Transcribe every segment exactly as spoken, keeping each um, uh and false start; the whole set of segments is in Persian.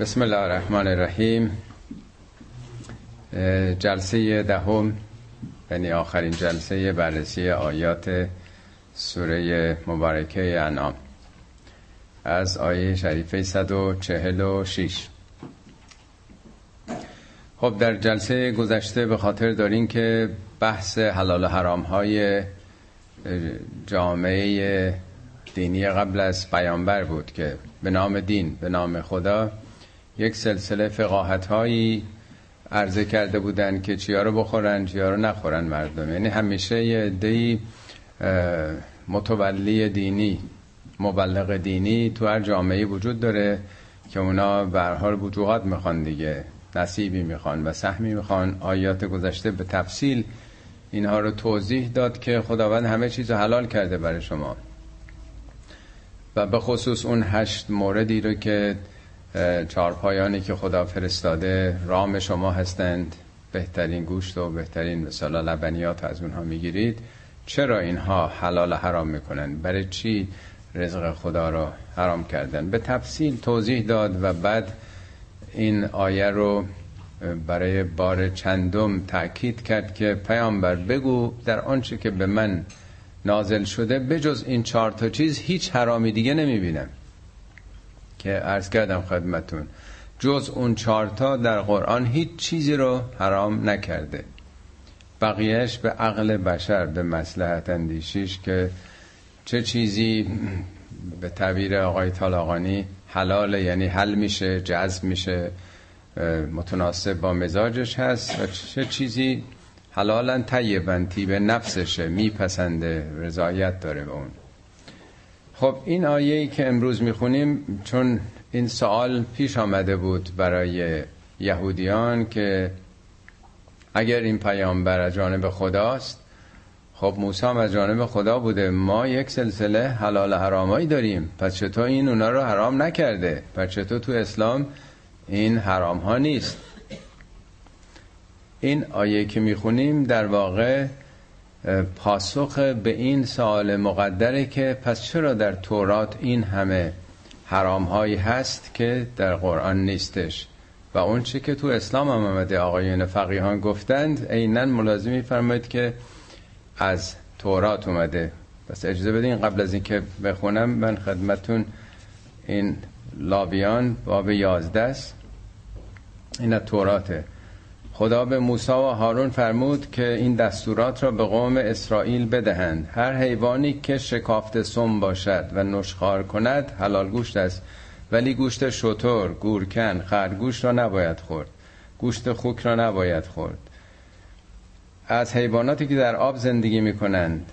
بسم الله الرحمن الرحیم. جلسه دهم یعنی آخرین جلسه بررسی آیات سوره مبارکه انعام از آیه شریفه صد و چهل و شش. خب در جلسه گذشته به خاطر دارین که بحث حلال و حرام های جامعه دینی قبل از پیامبر بود که به نام دین، به نام خدا یک سلسله فقاهت هایی عرضه کرده بودن که چیا رو بخورن چیا رو نخورن مردم. یعنی همیشه یه عده‌ای متولی دینی، مبلغ دینی تو هر جامعه‌ای وجود داره که اونا به هر حال بجوغات میخوان دیگه، نصیبی میخوان و سهمی میخوان. آیات گذشته به تفصیل اینها رو توضیح داد که خداوند همه چیز رو حلال کرده برای شما و به خصوص اون هشت موردی رو که چارپایانی که خدا فرستاده رام شما هستند، بهترین گوشت و بهترین مثلا لبنیات از اونها میگیرید. چرا اینها حلال و حرام میکنن؟ برای چی رزق خدا رو حرام کردن؟ به تفصیل توضیح داد و بعد این آیه رو برای بار چندم تأکید کرد که پیامبر بگو در آنچه که به من نازل شده بجز این چهار تا چیز هیچ حرامی دیگه نمیبینم، که عرض کردم خدمتون جز اون چهار تا در قرآن هیچ چیزی رو حرام نکرده. بقیهش به عقل بشر، به مصلحت اندیشیش که چه چیزی به تعبیر آقای طالاقانی حلاله، یعنی حل میشه، جذب میشه، متناسب با مزاجش هست، و چه چیزی حلالن طیبن، طیب نفسشه، میپسنده، رضایت داره به اون. خب این آیه‌ای که امروز میخونیم، چون این سوال پیش آمده بود برای یهودیان که اگر این پیامبر از جانب خداست، خب موسی هم از جانب خدا بوده، ما یک سلسله حلال و حرامایی داریم، پس چطور این اونا رو حرام نکرده؟ پس چطور تو اسلام این حرام ها نیست؟ این آیه که میخونیم در واقع پاسخ به این سوال مقدره که پس چرا در تورات این همه حرام هایی هست که در قرآن نیستش؟ و اون چه که تو اسلام هم آمده، آقایان فقیهان گفتند عیناً ملازمی فرماید که از تورات اومده. پس اجازه بدین قبل از این که بخونم من خدمتون این لاویان باب یازده است، این از توراته. خدا به موسی و هارون فرمود که این دستورات را به قوم اسرائیل بدهند. هر حیوانی که شکافته سم باشد و نشخوار کند حلال گوشت است، ولی گوشت شتر، گورکن، خرگوش را نباید خورد، گوشت خوک را نباید خورد. از حیواناتی که در آب زندگی می کنند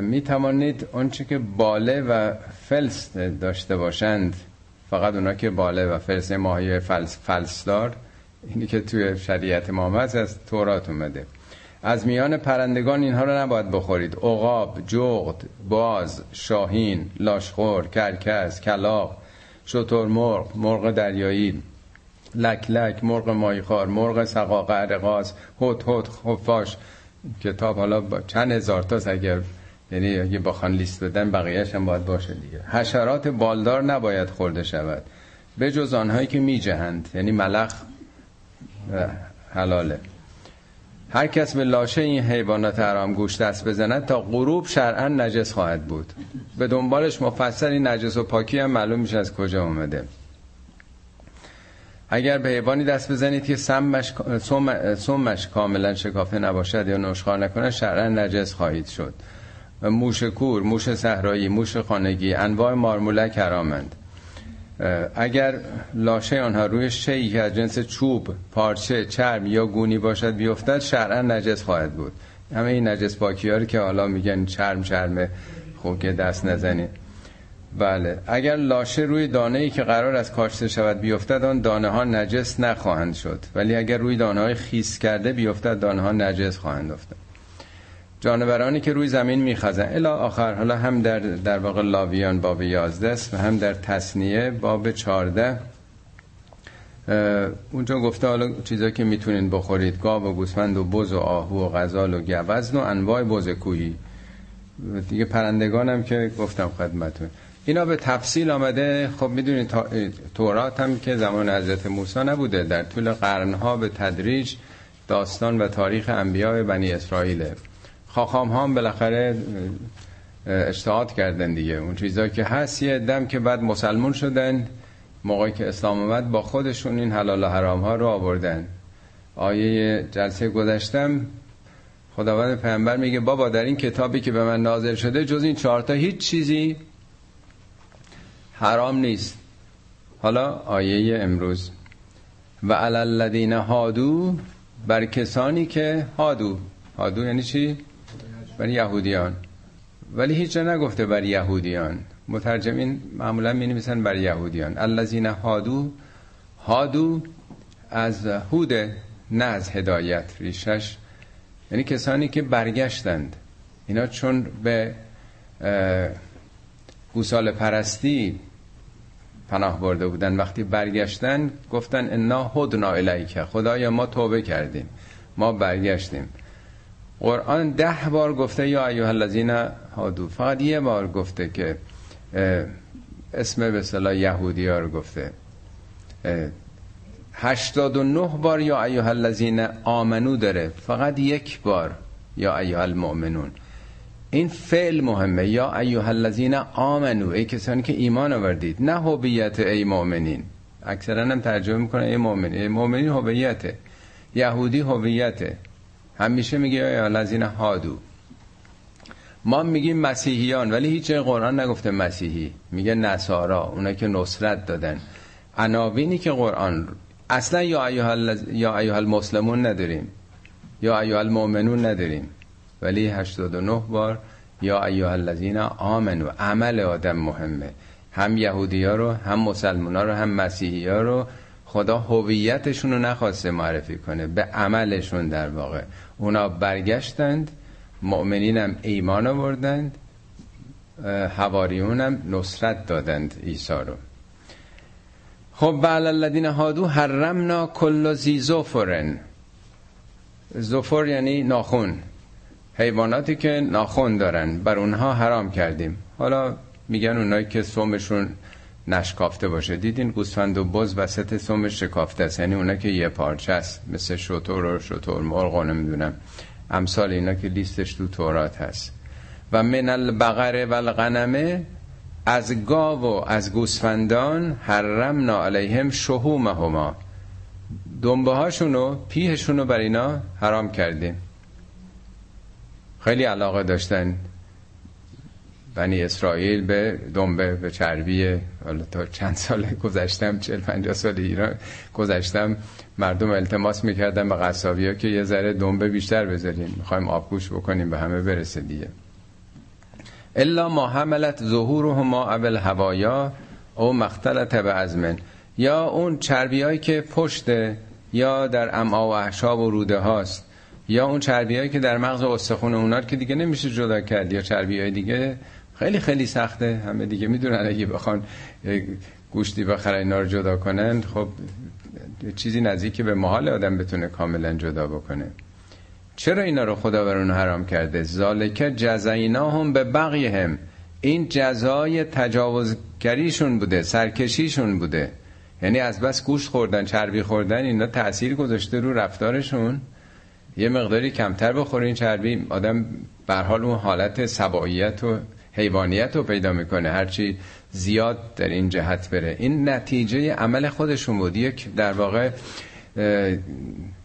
می توانید آنچه که باله و فلس داشته باشند، فقط اونا که باله و فلس، ماهی فلس فلسدار، اینی که توی شریعت ما هست از تورات اومده. از میان پرندگان اینها رو نباید بخورید: عقاب، جغد، باز، شاهین، لاشخور، کرکس، کلاغ، شترمرغ، مرغ دریایی، لک لک، مرغ ماهیخوار، مرغ سقا، قرقاز، هوت هوت، خفاش. کتاب حالا با چند هزار تاست، اگر یعنی اگه بخوان لیست بدن بقیه‌اش هم باید باشه دیگه. حشرات بالدار نباید خورده شود به جز آنهایی که میجهند، یعنی ملخ حلاله. هر کس به لاشه این حیوانات حرام گوشت دست بزند تا غروب شرعاً نجس خواهد بود. به دنبالش مفصل این نجس و پاکی هم معلوم میشه از کجا اومده. اگر به حیوانی دست بزنید که سمش سم، سمش کاملا شکافته نباشد یا نشخوار نکنه شرعاً نجس خواهید شد. موش کور، موش صحرایی، موش خانگی، انواع مارمولک حرامند. اگر لاشه آنها روی شیء از جنس چوب، پارچه، چرم یا گونی باشد بیفتد شرعاً نجس خواهد بود. همه این نجس پاکیاری که حالا میگن چرم چرم خوب که دست نزنید. بله، اگر لاشه روی دانه‌ای که قرار است کاشته شود بیفتد آن دانه ها نجس نخواهند شد، ولی اگر روی دانه‌های خیس کرده بیفتد دانه ها نجس خواهند افتاد. جانورانی که روی زمین میخزن الی آخر. حالا هم در در واقع لاویان باب یازده است و هم در تثنیه باب چهارده اونجا گفته حالا چیزا که میتونین بخورید: گاو و گوسفند و بز و آهو و غزال و گوزن و انواع بزکویی. دیگه پرندگان هم که گفتم خدمتتون. اینا به تفصیل آمده. خب میدونید تورات هم که زمان حضرت موسی نبوده، در طول قرنها به تدریج داستان و تاریخ انبیاء بنی اسرائیله. خاخام ها هم بالاخره اجتهاد کردن دیگه، اون چیزا که هست یه دم که بعد مسلمان شدن موقعی که اسلام اومد با خودشون این حلال و حرام ها رو آوردن. آیه جلسه گذشتم خداوند پیامبر میگه بابا در این کتابی که به من نازل شده جز این چهار تا هیچ چیزی حرام نیست. حالا آیه امروز و علی الذین هادو، بر کسانی که هادو، هادو یعنی چی؟ بر یهودیان، ولی هیچ جا نگفته بر یهودیان. مترجمین معمولا می نویسن بر یهودیان. الذین هادو، هادو از هود نه از هدایت ریشش، یعنی کسانی که برگشتند. اینا چون به گوساله پرستی پناه برده بودن، وقتی برگشتن گفتن انا هدنا الیک، خدایا ما توبه کردیم، ما برگشتیم. قرآن ده بار گفته یا ایها الذین هادو، فقط یه بار گفته که اسم به اصطلاح یهودی‌ها رو گفته. هشتاد و نه بار یا ایها الذین آمنو داره، فقط یک بار یا ایها المؤمنون. این فعل مهمه، یا ایها الذین آمنو، ای کسانی که ایمان آوردید، نه هویت ای مؤمنین. اکثرا هم ترجمه میکنه ای مؤمن، ای مؤمنین هویته، یهودی هویته. همیشه میگه یا ایها الذین هادو. ما میگیم مسیحیان، ولی هیچ جای قرآن نگفته مسیحی، میگه نصارا، اونا که نصرت دادن. عناوینی که قرآن اصلا یا ایها المسلمون نداریم، یا ایها المؤمنون نداریم، ولی هشتاد و نه بار یا ایها الذین آمنو. عمل آدم مهمه، هم یهودی ها رو، هم مسلمان ها رو، هم مسیحی ها رو. خدا هویتشون رو نخواسته معرفی کنه، به عملشون در واقع. اونا برگشتند، مؤمنین هم ایمان آوردند، حواریون هم نصرت دادند عیسی رو. خب علی الذین هادو حرمنا کل ذی ظفر. ظفر یعنی ناخن، حیواناتی که ناخن دارن بر اونها حرام کردیم. حالا میگن اونایی که سمشون نشکافته باشه. دیدین گوسفند و بز وسط سمش شکافته است، یعنی اونایی که یه پارچه است، مثل شتر و شتر مرغ و نمیدونم امثال اینا که لیستش تو تورات هست. و من البقر و الغنم، از گاو و از گوسفندان حرمنا علیهم شحومهما، دنبه هاشونو پیهشونو بر اینا حرام کردیم. خیلی علاقه داشتن بنی اسرائیل به دنبه، به چربی. حالا تا چند سال گذشتم، چهل پنجاه سال ایران گذشتم، مردم التماس میکردن به قصابی‌ها که یه ذره دنبه بیشتر بذاریم، میخوایم آبگوش بکنیم به همه برسه دیگه. الا ما حملت ظهورهما او الهوایا او ما اختلط بعظم، یا اون چربیایی که پشته، یا در امعاء و احشاب و روده هاست، یا اون چربیایی که در مغز و استخون اونا که دیگه نمیشه جدا کرد، یا چربیای دیگه خیلی خیلی سخته. همه دیگه میدونن اگه بخوان گوشتی بخرن اینا رو جدا کنن، خب چیزی نزدیک به محال آدم بتونه کاملا جدا بکنه. چرا اینا رو خدا بر اون حرام کرده؟ ذالک جزایناهم ببغیهم، این جزای تجاوزگریشون بوده، سرکشیشون بوده. یعنی از بس گوشت خوردن، چربی خوردن، اینا تأثیر گذاشته رو رفتارشون. یه مقداری کمتر بخوره این چربی، آدم به هر حال اون حالت سبائیت و حیوانیت رو پیدا میکنه، هرچی زیاد در این جهت بره. این نتیجه عمل خودشون بود، یک در واقع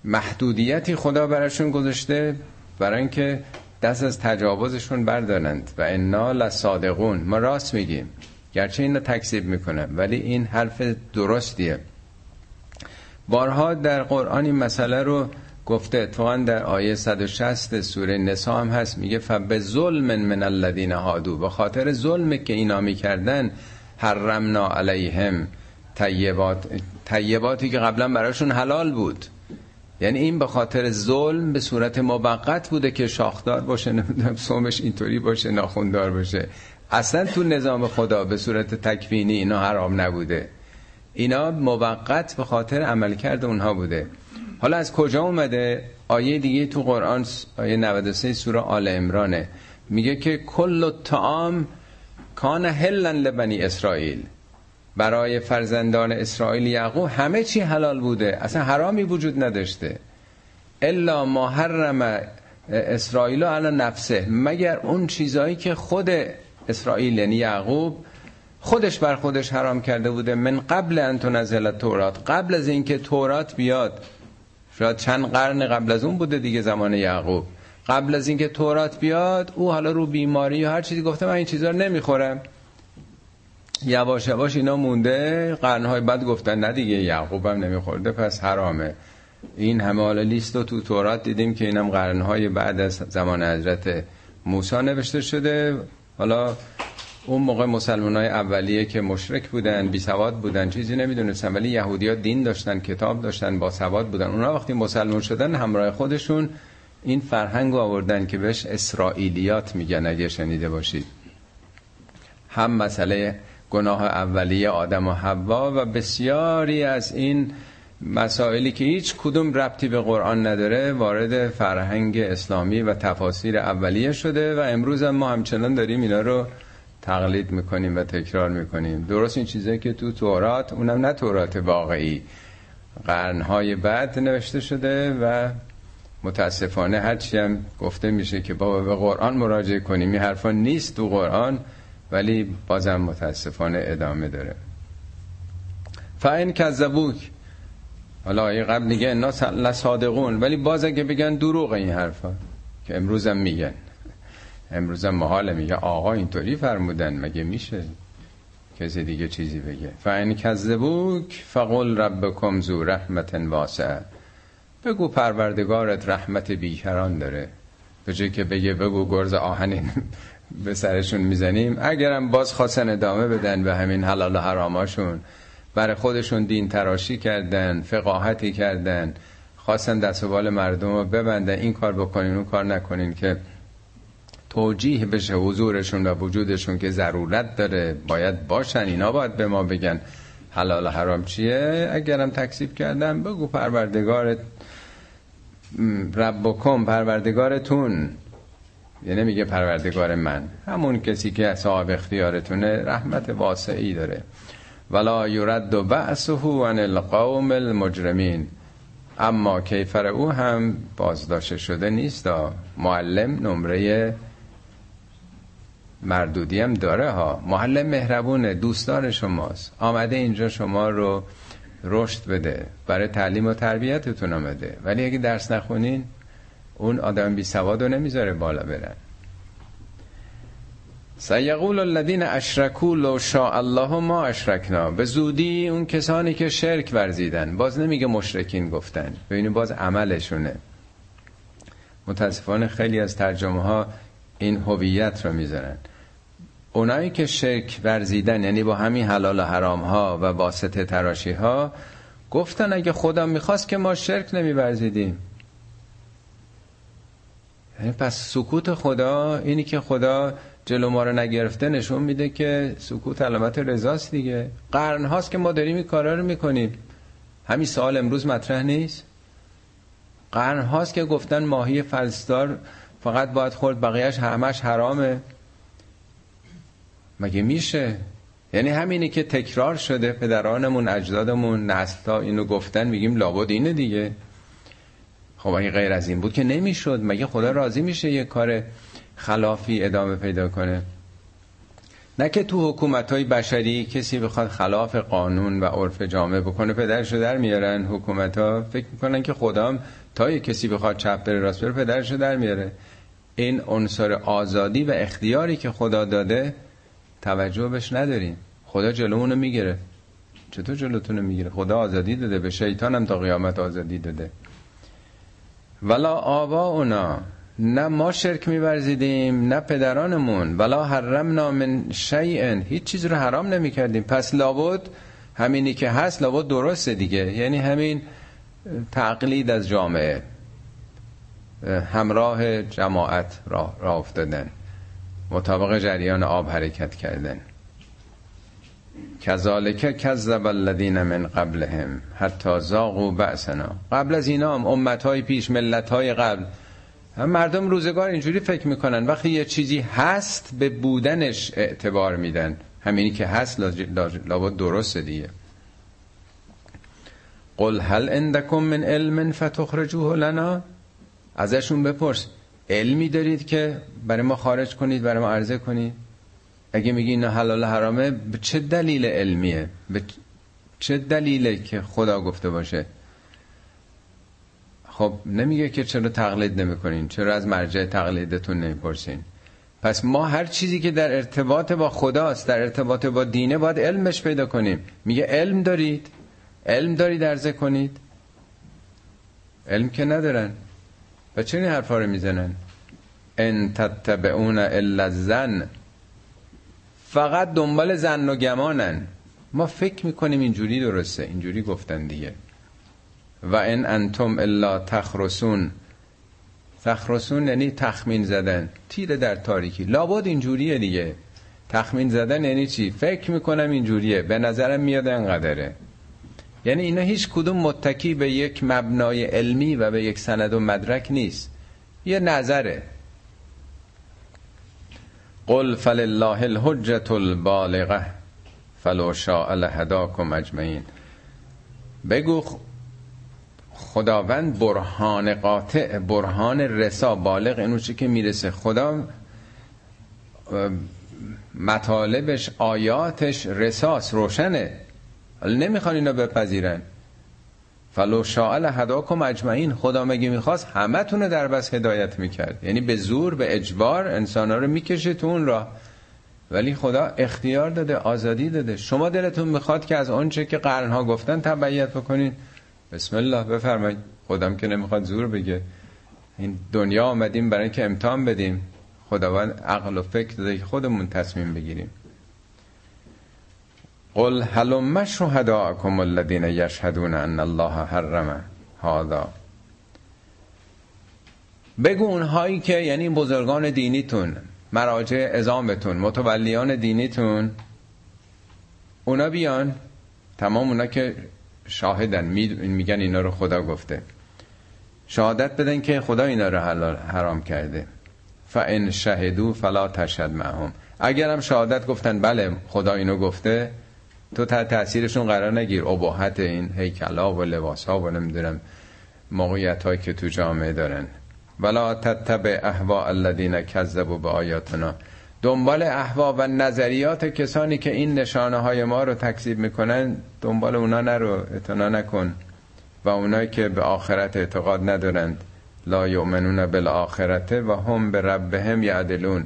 محدودیتی خدا براشون گذاشته برای اینکه دست از تجاوزشون بردارند. و انا لصادقون، ما راست میگیم، گرچه این رو تکذیب میکنم، ولی این حرف درستیه. بارها در قرآن این مسئله رو گفته، اتفاقا در آیه صد و شصت سوره نساء هم هست، میگه فبظلم من الذین هادو، به خاطر ظلمی که اینا میکردن حرمنا علیهم طیبات، طیباتی که قبلا براشون حلال بود. یعنی این به خاطر ظلم به صورت موقت بوده که شاخدار باشه، نمیدونم سومش اینطوری باشه، ناخوندار باشه. اصلا تو نظام خدا به صورت تکوینی اینا حرام نبوده، اینا موقت به خاطر عملکرد اونها بوده. حالا از کجا اومده؟ آیه دیگه تو قرآن، آیه نود و سه سوره آل عمرانه، میگه که کل الطعام کان حلاً لبنی اسرائیل، برای فرزندان اسرائیل یعقوب همه چی حلال بوده، اصلا حرامی وجود نداشته. الا ما حرم اسرائیل علی نفسه، مگر اون چیزایی که خود اسرائیل یعنی یعقوب خودش بر خودش حرام کرده بوده، من قبل ان تنزل تورات، قبل از اینکه تورات بیاد، شاید چند قرن قبل از اون بوده دیگه زمان یعقوب، قبل از اینکه تورات بیاد او حالا رو بیماری یا هر چیزی گفته من این چیزا رو نمیخورم، یواش یواش اینا مونده، قرنهای بعد گفتن نه دیگه یعقوب هم نمیخورده پس حرامه. این همه حالا لیست رو تو تورات دیدیم که اینم قرنهای بعد از زمان حضرت موسی نوشته شده. حالا اون موقع مسلمانای اولیه که مشرک بودن، بی سواد بودن، چیزی نمیدونستن، ولی یهودی‌ها دین داشتن، کتاب داشتن، با سواد بودن. اونا وقتی مسلمان شدن همراه خودشون این فرهنگو آوردن که بهش اسرائیلیات میگن، اگه شنیده باشید. هم مسئله گناه اولیه آدم و حوا و بسیاری از این مسائلی که هیچ کدوم ربطی به قرآن نداره وارد فرهنگ اسلامی و تفاسیر اولیه شده و امروز هم ما همچنان داریم اینا رو تقلید میکنیم و تکرار میکنیم. درست این چیزه که تو تورات، اونم نه تورات واقعی، قرنهای بعد نوشته شده و متاسفانه هرچی هم گفته میشه که بابا به قرآن مراجعه کنیم، این حرفا نیست تو قرآن، ولی بازم متاسفانه ادامه داره. فاین کذبوک، حالا این قبل دیگه اینا لصادقون، ولی باز اگه بگن دروغ، این حرفا که امروز هم میگن، امروز هم محاله، میگه آقا اینطوری فرمودن، مگه میشه کسی دیگه چیزی بگه. فاین کذبوک فقل ربکم ذو رحمت واسعه، بگو پروردگارت رحمت بیکران داره، به جای که بگه بگو گرز آهنین به سرشون میزنیم. اگرم باز خواستن ادامه بدن به همین حلال و حراماشون، برای خودشون دین تراشی کردن، فقاهتی کردن، خواستن دست و بال مردم رو ببندن، این کار بکنین اون کار نکنین، که توجیه بشه حضورشون و وجودشون که ضرورت داره، باید باشن، اینا باید به ما بگن حلال و حرام چیه. اگرم تکذیب کردن بگو پروردگارت ربکم، پروردگارتون، یعنی میگه پروردگار من، همون کسی که صاحب اختیارتونه، رحمت واسعی داره. ولا یرد بأسه عن القوم المجرمین، اما کیفر او هم بازداشته شده نیست. معلم نمره مردودی هم داره ها، معلم مهربونه، دوستدار شماست، آمده اینجا شما رو رشد بده، برای تعلیم و تربیتتون آمده، ولی اگه درس نخونین اون آدم بی سواد رو نمیذاره بالا برن. سیقول الذین اشرکوا لو شاء الله ما اشرکنا، به زودی اون کسانی که شرک ورزیدن، باز نمیگه مشرکین گفتن، ببینید باز عملشونه. متاسفانه خیلی از ترجمه ها این هویت رو میذارن، اونایی که شرک ورزیدن یعنی با همین حلال و حرام ها و واسطه تراشی ها، گفتن اگه خدا میخواست که ما شرک نمیورزیدیم. یعنی پس سکوت خدا، اینی که خدا جلو ما رو نگرفته، نشون میده که سکوت علامت رضاست دیگه. قرن هاست که ما داریم این کارا رو میکنیم، همین سوال امروز مطرح نیست؟ قرن هاست که گفتن ماهی فلسدار فقط باید خورد، بقیهش همش حرامه، مگه میشه؟ یعنی همینی که تکرار شده، پدرانمون، اجدادمون، نسل‌ها اینو گفتن، میگیم لابد اینه دیگه. خب اگه غیر از این بود که نمیشد، مگه خدا راضی میشه یه کار خلافی ادامه پیدا کنه؟ نه که تو حکومت‌های بشری کسی بخواد خلاف قانون و عرف جامعه بکنه پدرشو در میارن. حکومت‌ها فکر میکنن که خدا تا یه کسی بخواد چپ بره راست بره پدرشو در میاره. این عنصر آزادی و اختیاری که خدا داده توجه بهش نداریم. خدا جلومونو میگیره. چطور جلوتونو میگیره؟ خدا آزادی داده، به شیطان هم تا قیامت آزادی داده. ولا آباؤنا، نه ما شرک می‌ورزیدیم نه پدرانمون، ولا حرمنا من شیء، هیچ چیز رو حرام نمی‌کردیم. پس لابد همینی که هست لابد درسته دیگه، یعنی همین تقلید از جامعه همراه جماعت راه را افتادن، مطابق جریان آب حرکت کردن. کذالک کذب الذین من قبلهم حتی ذاقوا بأسنا، قبل از اینا هم امت‌های پیش، ملت‌های قبل هم مردم روزگار اینجوری فکر میکنن، وقتی یه چیزی هست به بودنش اعتبار میدن، همینی که هست لابد درسته دیگه. قل هل عندکم من علم فتخرجوه لنا، ازشون بپرس علمی دارید که برای ما خارج کنید، برای ما عرضه کنید؟ اگه میگی اینا حلال حرامه، به چه دلیل علمیه؟ به چه دلیله که خدا گفته باشه؟ خب نمیگه که چرا تقلید نمیکنین، چرا از مرجع تقلیدتون نمیپرسین؟ پس ما هر چیزی که در ارتباط با خداست، در ارتباط با دینه، باید علمش پیدا کنیم. میگه علم دارید؟ علم دارید عرضه کنید؟ علم که ندارن. و چه این حرفا رو میزنن؟ ان تتبعون الا الظن، فقط دنبال ظن و گمانن. ما فکر میکنیم اینجوری درسته، اینجوری گفتن دیگه. و ان انتم الا تخرسون، تخرسون یعنی تخمین زدن، تیر در تاریکی. لابد اینجوریه دیگه. تخمین زدن یعنی چی؟ فکر میکنم اینجوریه، به نظرم میاد انقدره. یعنی اینا هیچ کدوم متکی به یک مبنای علمی و به یک سند و مدرک نیست، یه نظره. قل فلله الحجة البالغه فلو شاء لهداكم اجمعین، بگو خداوند برهان قاطع، برهان رسا، بالغ اینو چی که میرسه. خدا مطالبش، آیاتش رساس، روشنه، نمیخوان اینا بپذیرن. فلو شاء لهداكم اجمعین، خدا مگه میخواست همه تون رو در بس هدایت میکرد؟ یعنی به زور، به اجبار انسانا رو میکشه تو اون راه، ولی خدا اختیار داده، آزادی داده. شما دلتون میخواد که از آنچه که قرنها گفتن تبعیت بکنین، بسم الله بفرمایید. خودم که نمیخواد زور بگه. این دنیا آمدیم برای اینکه امتحان بدیم، خداوند عقل و فکر داده که خودمون تصمیم بگیریم. قل هلم شهداءكم الذين يشهدون ان الله حرم هذا، بگو اونهایی که، یعنی بزرگان دینیتون، مراجع عظامتون، متولیان دینیتون، اونا بیان، تمام اونا که شاهدن، میگن اینا رو خدا گفته، شهادت بدن که خدا اینا رو حلال حرام کرده. فان شهدوا فلا تشهد معهم، اگر هم شهادت گفتن بله خدا اینو گفته، تو تحت تاثیرشون قرار نگیر. اباحت این هیکلا و لباسا و نمیدونم موقعیتایی که تو جامعه دارن. ولا تتبع اهواء الذين كذبوا بآياتنا، دنبال اهوا و نظریات کسانی که این نشانه های ما رو تکذیب میکنن، دنبال اونا نرو، اطاعت نکن. و اونایی که به آخرت اعتقاد ندارند، لا یؤمنون بالآخرته و هم به ربهم یعدلون،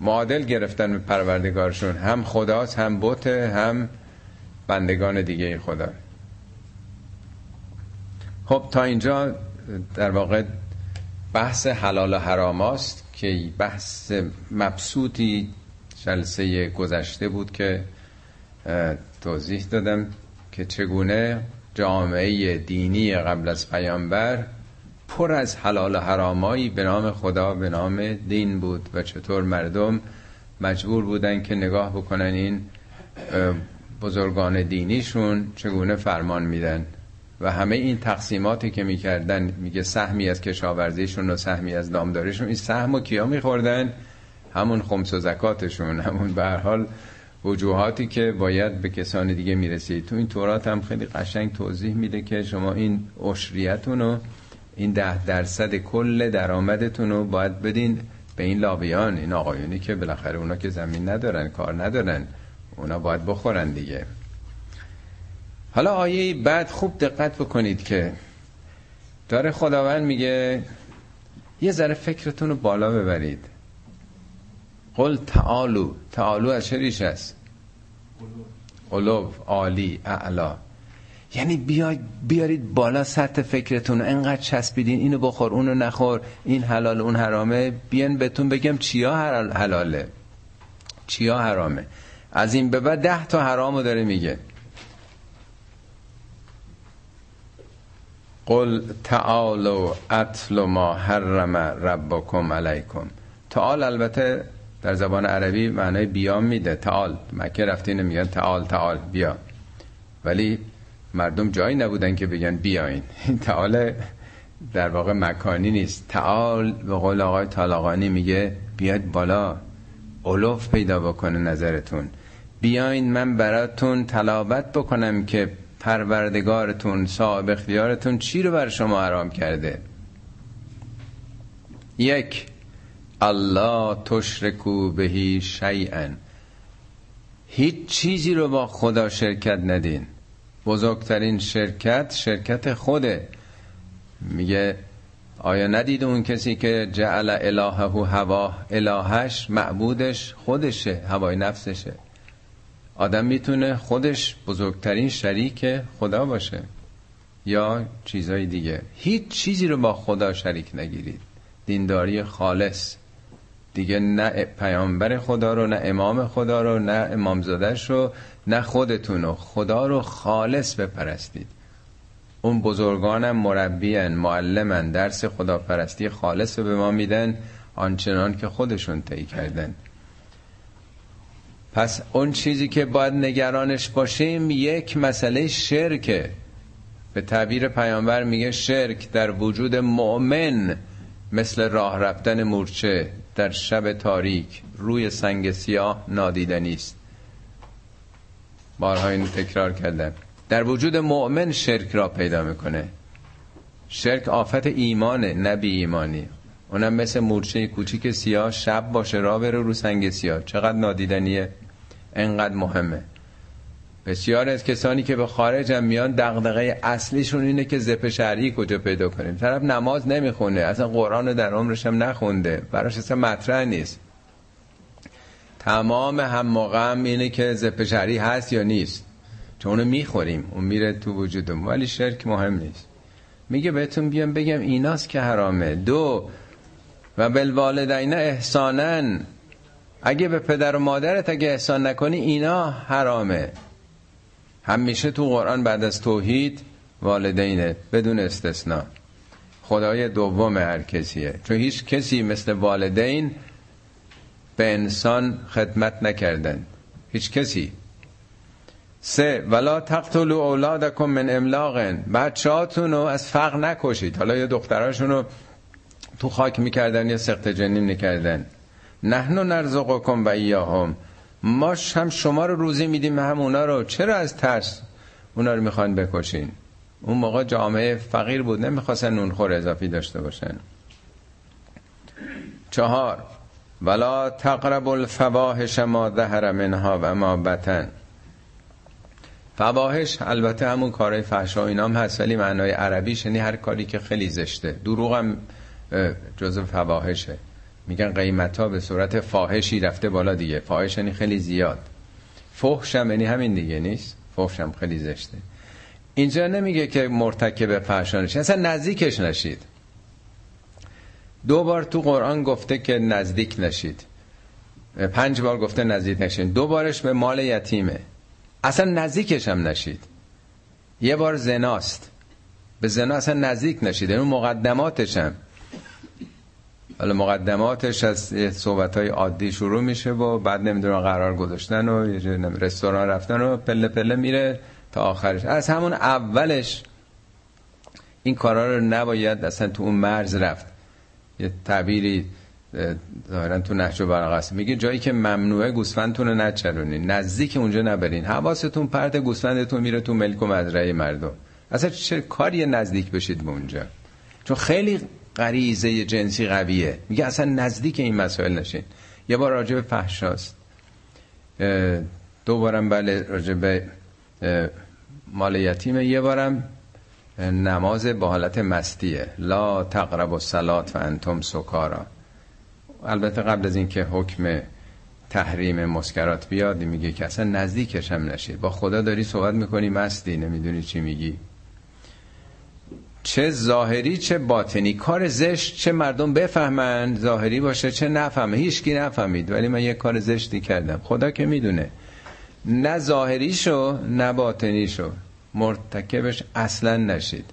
معادل گرفتن به پروردگارشون، هم خداست، هم بته، هم بندگان دیگه خدا. خب تا اینجا در واقع بحث حلال و حرام است که بحث مبسوطی جلسه گذشته بود که توضیح دادم که چگونه جامعه دینی قبل از پیامبر پر از حلال و حرامایی به نام خدا، به نام دین بود و چطور مردم مجبور بودن که نگاه بکنن این بزرگان دینیشون چگونه فرمان میدن. و همه این تقسیماتی که میکردن، میگه سهمی از کشاورزیشون و سهمی از دامداریشون، این سهمو کیا میخوردن؟ همون خمس و زکاتشون، همون به هر حال وجوهاتی که باید به کسان دیگه میرسید. تو این تورات هم خیلی قشنگ توضیح میده که شما این عشریتونو، این ده درصد کل درآمدتون رو باید بدین به این لابیان، این آقایونی که بالاخره اونا که زمین ندارن، کار ندارن، اونا باید بخورن دیگه. حالا آیه بعد خوب دقت بکنید که داره خداوند میگه یه ذره فکرتون رو بالا ببرید. قل تعالو، تعالو از چه ریشه است؟ قلوب، عالی، اعلا، یعنی بیاید بیارید بالا سطح فکرتون، انقدر چسبیدین اینو بخور اونو نخور، این حلال اون حرامه، بیان بهتون بگم چیا حلاله چیا حرامه. از این به بعد ده تا حرامو داره میگه. قل تعالوا اتل ما حرم ربكم علیکم، تعال البته در زبان عربی معنای بیا میده. تعال مکه رفتین میگن تعال تعال بیا، ولی مردم جایی نبودن که بگن بیاین. این تعاله در واقع مکانی نیست. تعال به قول آقای طالاقانی میگه بیاد بالا، علوف پیدا بکنه نظرتون، بیاین من براتون تلاوت بکنم که پروردگارتون صاحب اختیارتون چی رو بر شما حرام کرده. یک، الله تشرکو بهی شیئا، هیچ چیزی رو با خدا شرکت ندین. بزرگترین شرکت شرکت خوده. میگه آیا ندید اون کسی که جعل الهه هوا، الهش معبودش خودشه، هوای نفسشه. آدم میتونه خودش بزرگترین شریک خدا باشه یا چیزای دیگه. هیچ چیزی رو با خدا شریک نگیرید. دینداری خالص دیگه، نه پیامبر خدا رو، نه امام خدا رو، نه امامزادش رو، نه خودتون رو. خدا رو خالص بپرستید. اون بزرگانم مربیان، معلمان، درس خداپرستی خالص رو به ما میدن آنچنان که خودشون طی کردن. پس اون چیزی که باید نگرانش باشیم یک مسئله شرکه. به تعبیر پیامبر میگه شرک در وجود مؤمن مثل راه رفتن مورچه در شب تاریک روی سنگ سیاه نادیدنی است. بارها اینو تکرار کردم. در وجود مؤمن شرک را پیدا میکنه. شرک آفت ایمانه، نبی ایمانی. اونم مثل مورچه کوچیک سیاه شب باشه را بره رو سنگ سیاه، چقدر نادیدنیه، انقدر مهمه. بسیار از کسانی که به خارج هم میان دغدغه اصلیشون اینه که زپ شرعی کجا پیدا کنیم. طرف نماز نمیخونه، اصلا قرآن رو در عمرش هم نخونده، براش اصلا مطرح نیست. تمام هم و غم اینه که زپ شرعی هست یا نیست، چون اونو میخوریم، اون میره تو وجودم، ولی شرک مهم نیست. میگه بهتون بیام بگم ایناست که حرامه. دو، و بالوالدین احسانا، اگه به پدر و مادرت اگه احسان نکنی اینا حرامه. همیشه تو قرآن بعد از توحید والدینه، بدون استثناء. خدای دوم هر کسیه، چون هیچ کسی مثل والدین به انسان خدمت نکردن، هیچ کسی. سه، ولا تقتلوا اولادکم من املاق، بچه‌هاتونو از فقر نکشید. حالا یه دختراشونو تو خاک میکردن یا سقط جنین میکردن. نحن نرزقکم و ایاهم، ما هم شما رو روزی میدیم هم اونا رو، چرا از ترس اونا رو میخوان بکشین؟ اون موقع جامعه فقیر بود، نمیخواستن نونخور اضافی داشته باشن. چهار، ولا تقربوا الفواحش ما ظهر منها و ما بطن. فواحش البته همون کارهای فحشا اینا هم هست، ولی معنای عربیش یعنی هر کاری که خیلی زشته. دروغ هم جزء فواحشه. میگن قیمت ها به صورت فاحشی رفته بالا دیگه. فاحش یعنی خیلی زیاد، فحش هم یعنی همین دیگه نیست، فحش هم خیلی زشته. اینجا نمیگه که مرتکب فحش نشید، اصلا نزدیکش نشید. دو بار تو قرآن گفته که نزدیک نشید، پنج بار گفته نزدیک نشید، دو بارش به مال یتیمه، اصلا نزدیکش هم نشید. یه بار زناست، به زنا اصلا نزدیک نشید، اون مقدماتش هم. حالا مقدماتش از صحبت‌های عادی شروع میشه و بعد نمیدونم قرار گذاشتن و رستوران رفتن و پله پله میره تا آخرش. از همون اولش این کارا رو نباید اصلا تو اون مرز رفت. یه تعبیری ظاهرا تو نهج البلاغه هست، میگه جایی که ممنوعه گوسفندتون رو نچرونین، نزدیک اونجا نبرین، حواستون پرت گوسفندتون میره تو ملک و مزرعه مردم. اصلا چه کاری نزدیک بشید به اونجا، چون خیلی غریزه جنسی قویه. میگه اصلا نزدیک این مسائل نشین. یه بار راجع به فحشاست، دو بارم بله راجع به مال یتیمه، یه بارم نماز با حالت مستیه، لا تقربوا الصلاة و انتم سکارا. البته قبل از این که حکم تحریم مسکرات بیاد میگه که اصلا نزدیکش هم نشید، با خدا داری صحبت میکنی مستی، نمیدونی چی میگی. چه ظاهری چه باطنی، کار زشت، چه مردم بفهمن ظاهری باشه چه نفهمه. هیچکی نفهمید ولی من یه کار زشتی کردم، خدا که میدونه. نه ظاهریشو نه باطنیشو، مرتکبش اصلا نشید.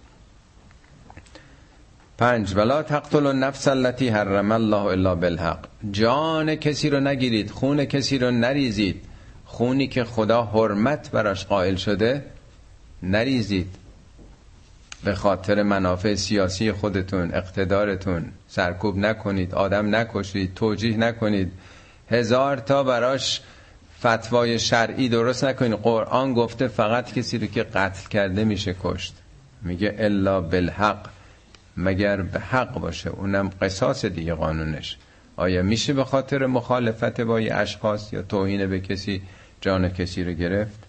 پنج، ولا تقتلوا النفس التي حرم الله الا بالحق، جان کسی رو نگیرید، خون کسی رو نریزید، خونی که خدا حرمت براش قائل شده نریزید. به خاطر منافع سیاسی خودتون، اقتدارتون سرکوب نکنید، آدم نکشید، توجیه نکنید، هزار تا براش فتوای شرعی درست نکنید. قرآن گفته فقط کسی رو که قتل کرده میشه کشت. میگه الا بالحق، مگر به حق باشه، اونم قصاص دیگه قانونش. آیا میشه به خاطر مخالفت با یه اشخاص یا توهین به کسی جان کسی رو گرفت؟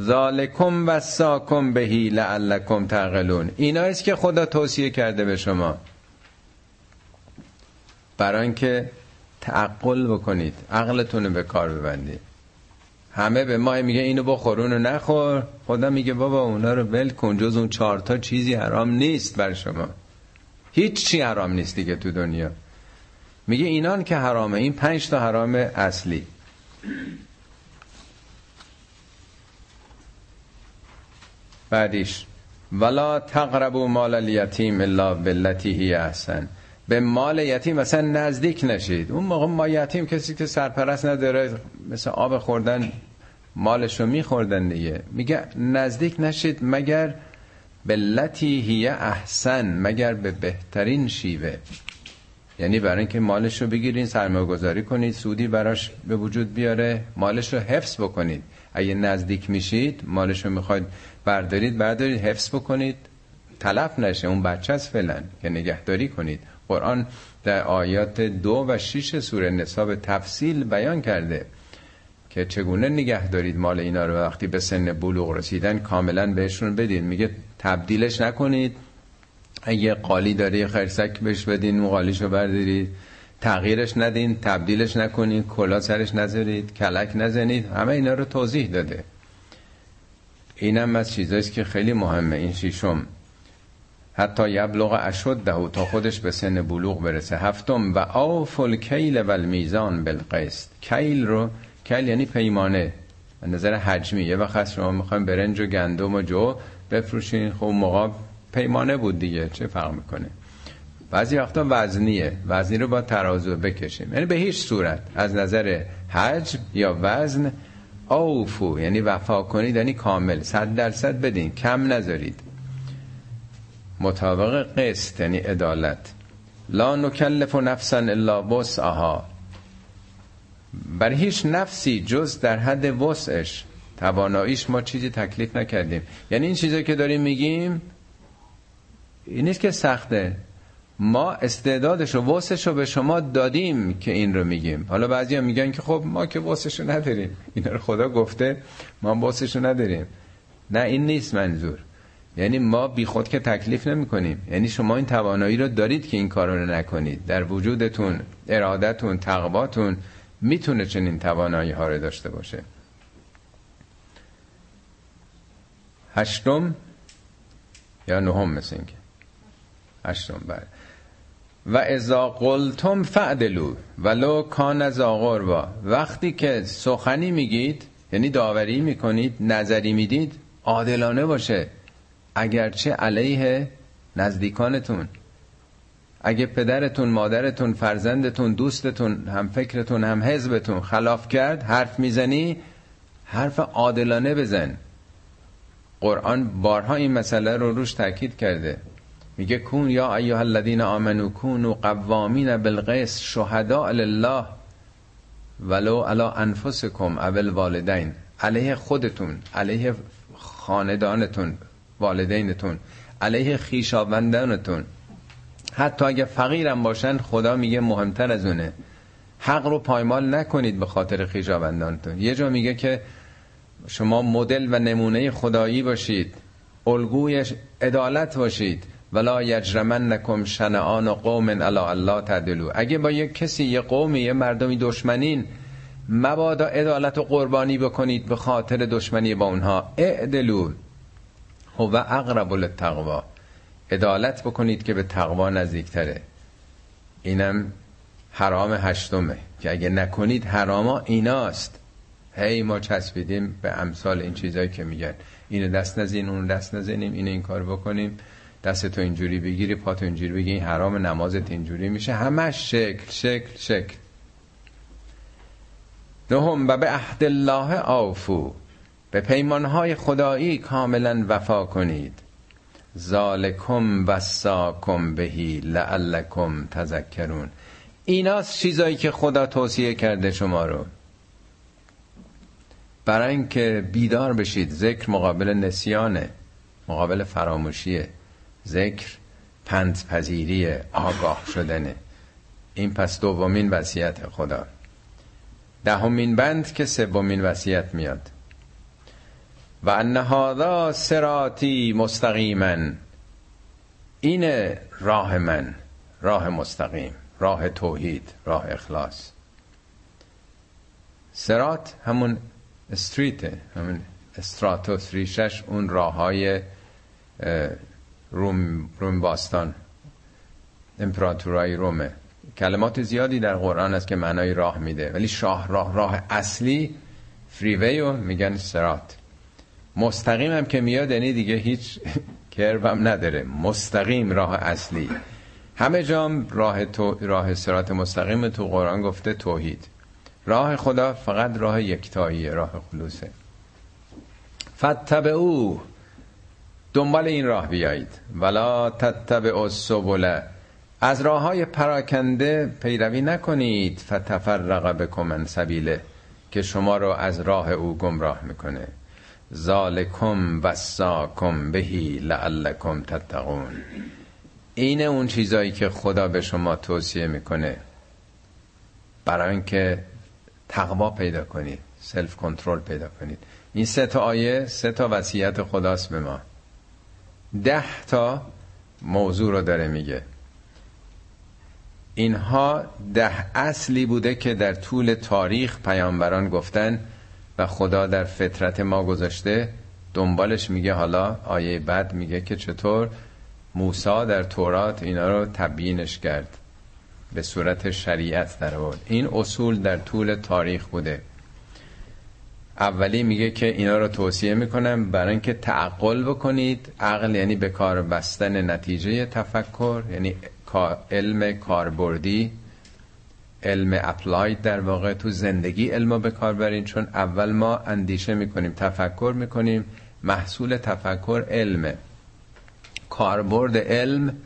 ذالکم وصاکم بهی لعلکم تعقلون. اینا است که خدا توصیه کرده به شما برای اینکه تعقل بکنید، عقلتون رو به کار ببندید. همه به ما میگه اینو بخور اونو نخور، خدا میگه بابا اونا رو ول کن، جز اون چهار تا چیزی حرام نیست بر شما. هیچ چی حرام نیست دیگه تو دنیا. میگه اینان که حرامه، این پنج تا حرام اصلی. بعدیش ولا تقربوا مال الیتیم الا بالتی هی احسن. به مال یتیم اصلا نزدیک نشید. اون موقع ما یتیم، کسی که سرپرست نداره، مثل آب خوردن مالشو میخوردن دیگه. میگه نزدیک نشید مگر بالتی هی احسن، مگر به بهترین شیوه. یعنی برای اینکه مالشو بگیرین، سرمایه‌گذاری کنید، سودی براش به وجود بیاره، مالشو حفظ بکنید. اگه نزدیک میشید مالشو میخواید بردارید، بردارید، حفظ بکنید، تلف نشه. اون بچه است فعلا که نگهداری کنید. قرآن در آیات دو و شش سوره نساء به تفصیل بیان کرده که چگونه نگه دارید مال اینا رو. وقتی به سن بلوغ رسیدن کاملا بهشون بدین. میگه تبدیلش نکنید. اگه قالی داری خرسک بهش بدین، قالیشو بردارید، تغییرش ندین، تبدیلش نکنید، کلا سرش نذارید، کلک نزنید. همه اینا رو توضیح داده. اینم از چیزاییست که خیلی مهمه. این ششم حتی یبلغ اشده، تا خودش به سن بلوغ برسه. هفتم و اوفوا الکیل والمیزان بالقسط. کیل رو، کیل یعنی پیمانه، از نظر حجمی. یه وقت شما میخوایم برنج و گندم و جو بفروشین، خب موقع پیمانه بود دیگه، چه فرق میکنه. بعضی وقتا وزنیه، وزنی رو با ترازو بکشیم. یعنی به هیچ صورت از نظر حجم یا وزن، اوفو یعنی وفا کنید، یعنی کامل، صد درصد بدین، کم نذارید. مطابق قسط یعنی عدالت. لا نکلف نفسا الا وسعها. بر هیچ نفسی جز در حد وسعش، تواناییش، ما چیزی تکلیف نکردیم. یعنی این چیزایی که داریم میگیم این نیست که سخته، ما استعدادش و وسعش رو به شما دادیم که این رو میگیم. حالا بعضیا میگن که خب ما که وسعش رو نداریم، اینا رو خدا گفته، ما وسعش رو نداریم. نه، این نیست منظور. یعنی ما بی خود که تکلیف نمی کنیم. یعنی شما این توانایی رو دارید که این کار رو نکنید. در وجودتون، ارادتون، تقواتون میتونه چنین توانایی ها رو داشته باشه. هشتم یا نهم مثل اینکه هشتم بله. و اذا قلتم فعدلو ولو کان ذا قربا. وقتی که سخنی میگید، یعنی داوری میکنید، نظری میدید، عادلانه باشه، اگرچه علیه نزدیکانتون. اگه پدرتون، مادرتون، فرزندتون، دوستتون، هم فکرتون، هم حزبتون خلاف کرد، حرف میزنی، حرف عادلانه بزن. قرآن بارها این مسئله رو روش تاکید کرده. میگه کون یا ایها الذین آمنوا کونوا قوامین بالقسط شهداء لله ولو علی انفسکم او الوالدین. علیه خودتون، علیه خاندانتون، والدینتون، علیه خویشاوندانتون، حتی اگه فقیرم باشن، خدا میگه مهمتر از اونه. حق رو پایمال نکنید به خاطر خویشاوندانتون. یه جا میگه که شما مدل و نمونه خدایی باشید، الگوی عدالت باشید. ولا یجرمنکم شنآن قوم علی الا تعدلوا. اگه با یک کسی، یه قومی، یه مردمی دشمنین، مبادا عدالت و قربانی بکنید به خاطر دشمنی با اونها. اعدلوا هو اقرب للتقوا. عدالت بکنید که به تقوا نزدیکتره. اینم حرام هشتمه که اگه نکنید حراما ایناست. هی ما چسبیدیم به امثال این چیزایی که میگن اینو دست نزین، اون دست نزنیم، اینو این کار بکنیم، دست تو اینجوری بگیری، پا تو اینجوری بگیری، این حرام، نمازت اینجوری میشه. همش شکل شکل شکل. نهم و به عهد الله اوفو. به پیمانهای خدایی کاملا وفا کنید. ذالکم وصاکم بهی لعلکم تذکرون. ایناست چیزایی که خدا توصیه کرده شما رو، برای اینکه بیدار بشید. ذکر مقابل نسیانه، مقابل فراموشیه. ذکر پند پذیریه، آگاه شدنه. این پس دومین وصیت خدا. دهمین بند که سومین وصیت میاد، و ان هذا صراطی مستقیما، این راه من، راه مستقیم، راه توحید، راه اخلاص. صراط همون استریت، همون استراتوس، ریشش اون راههای روم، روم باستان، امپراتورای رومه. کلمات زیادی در قرآن است که معنای راه میده، ولی شاه راه، راه اصلی فریوی رو میگن صراط. مستقیم هم که میاد یعنی دیگه هیچ کروم نداره، مستقیم، راه اصلی. همه جام راه تو، راه صراط مستقیم تو قرآن گفته توحید. راه خدا فقط راه یکتاییه، راه خلوصه. فتبعوه، دنبال این راه بیایید. ولا تتبعوا السبل، از راههای پراکنده پیروی نکنید. فتفرق بكم عن سبیله، که شما رو از راه او گمراه میکنه. ذالکم وصاکم بهی لعلکم تتقون، این اون چیزایی که خدا به شما توصیه میکنه برای اینکه تقوا پیدا کنید، سلف کنترل پیدا کنید. این سه تا آیه، سه تا وصیت خداست به ما. ده تا موضوع رو داره میگه. اینها ده اصلی بوده که در طول تاریخ پیامبران گفتن و خدا در فطرت ما گذاشته. دنبالش میگه، حالا آیه بعد میگه که چطور موسی در تورات اینا رو تبیینش کرد، به صورت شریعت در آورد. این اصول در طول تاریخ بوده. اولی میگه که اینا رو توصیه میکنم برای اینکه تعقل بکنید. عقل یعنی به کار بستن نتیجه تفکر، یعنی علم کاربردی، علم اپلاید در واقع، تو زندگی علمو به کار برین. چون اول ما اندیشه میکنیم، تفکر میکنیم، محصول تفکر علمه. کاربرد علم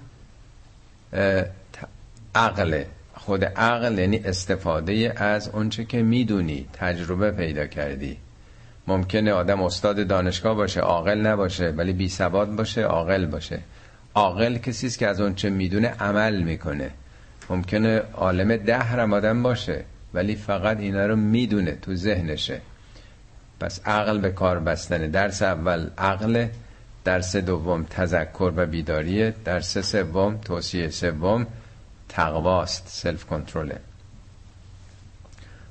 عقله. خود عقل یعنی استفاده از اونچه که میدونی، تجربه پیدا کردی. ممکنه آدم استاد دانشگاه باشه عاقل نباشه، ولی بی سواد باشه عاقل باشه. عاقل کسی است که از اونچه میدونه عمل میکنه. ممکنه عالم دهرم آدم باشه، ولی فقط اینا رو میدونه، تو ذهنشه. پس عقل به کار بستنه. درس اول عقله، درس دوم تذکر و بیداریه، درس سوم توصیه سوم تقواست، سلف کنترله.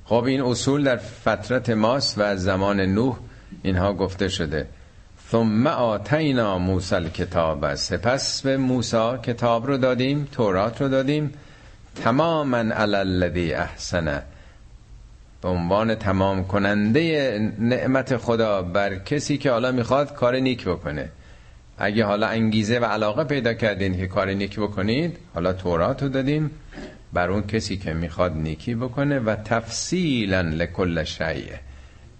خب این اصول در فترت ماست و از زمان نوح اینها گفته شده. ثم آتینا موسی الکتاب، سپس به موسی کتاب رو دادیم، تورات رو دادیم. تماما علی الذی احسن، به عنوان تمام کننده نعمت خدا بر کسی که حالا میخواد کار نیک بکنه. اگه حالا انگیزه و علاقه پیدا کردین که کار نیکی بکنید، حالا تورات رو دادیم بر اون کسی که میخواد نیکی بکنه. و تفصیلا لکل شیء،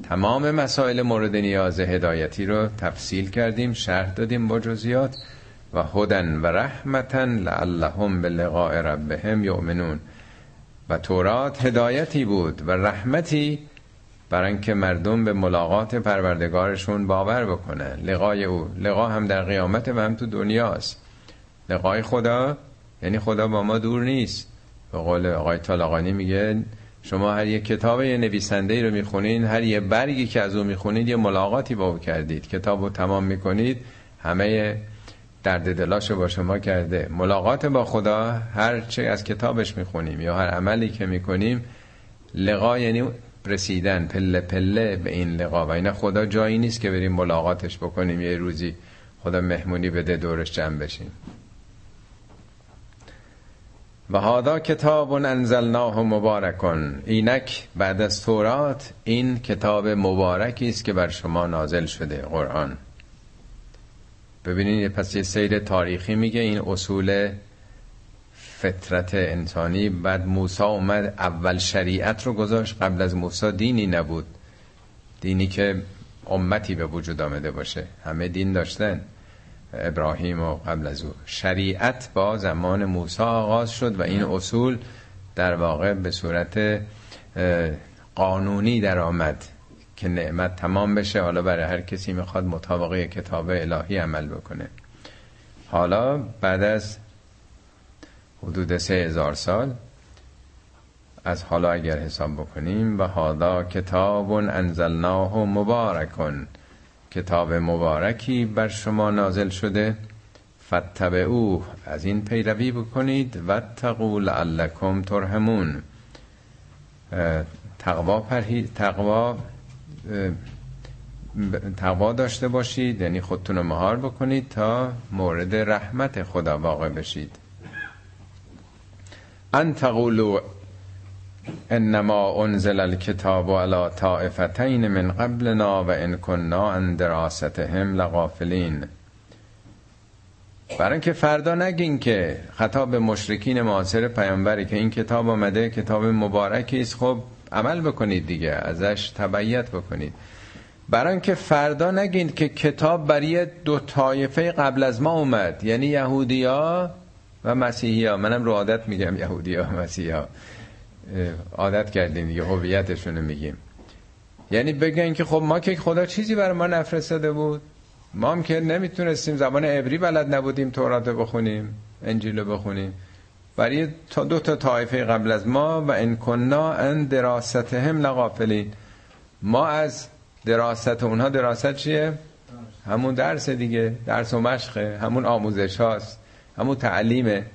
تمام مسائل مورد نیاز هدایتی رو تفصیل کردیم، شرح دادیم با جزئیات. و هدن و رحمتا لعلهم بلقاء ربهم یؤمنون، و تورات هدایتی بود و رحمتی برای اینکه مردم به ملاقات پروردگارشون باور بکنن، لقای او. لقا هم در قیامت و هم تو دنیاست. لقای خدا یعنی خدا با ما دور نیست. به قول آقای طالقانی میگه شما هر یک کتاب یه نویسنده‌ای رو میخونین، هر یه برگی که از او میخونید یه ملاقاتی با او کردید. کتاب رو تمام میکنید، همه درد دلاشو با شما کرده. ملاقات با خدا هر چه از کتابش میخونیم یا هر عملی که میکنیم، لقا یعنی رسیدن پله پله به این لقا. و اینا خدا جایی نیست که بریم ملاقاتش بکنیم، یه روزی خدا مهمونی بده دورش جمع بشیم. و هادا کتاب انزلناه مبارکن، اینک بعد از تورات این کتاب مبارکی است که بر شما نازل شده، قرآن. ببینید پس یه سیر تاریخی میگه، این اصول فطرت انسانی. بعد موسی اومد، اول شریعت رو گذاشت. قبل از موسی دینی نبود، دینی که امتی به وجود آمده باشه. همه دین داشتن، ابراهیم و قبل از او. شریعت با زمان موسی آغاز شد و این اصول در واقع به صورت قانونی در آمد که نعمت تمام بشه. حالا برای هر کسی میخواد مطابق کتاب الهی عمل بکنه. حالا بعد از حدود سه هزار سال از حالا اگر حساب بکنیم، و هادا کتاب انزلناه مبارکن، کتاب مبارکی بر شما نازل شده، فتبعوه، از این پیروی بکنید، و اتقوا لعلکم ترحمون، تقوا پرهی... تقوا تقوا داشته باشید، یعنی خودتون رو مهار بکنید تا مورد رحمت خدا واقع بشید. ان تقولوا انما انزل الكتاب علی طائفتین من قبلنا و ان كنا عن دراستهم لغافلین. برای اینکه فردا نگین که خطاب مشرکین معاصر پیامبری که این کتاب آمده، کتاب مبارکی است، خب عمل بکنید دیگه، ازش تبعیت بکنید. برای اینکه فردا نگین که کتاب برای دو طایفه قبل از ما اومد، یعنی یهودیا و مسیحیا. منم رو عادت میگم یهودیا و مسیحیا، عادت کردیم دیگه، هویتشونو میگیم. یعنی بگن که خب ما که خدا چیزی برای ما نفرستاده بود، ما هم که نمیتونستیم، زبان عبری بلد نبودیم، تورات بخونیم، انجیل بخونیم، برای دو تا طایفه قبل از ما و ان کننا ان دراستهم لغافلین، ما از دراست اونها، دراست چیه؟ همون درس دیگه، درس و مشقه، همون آموزش هاست، همون تعلیمه.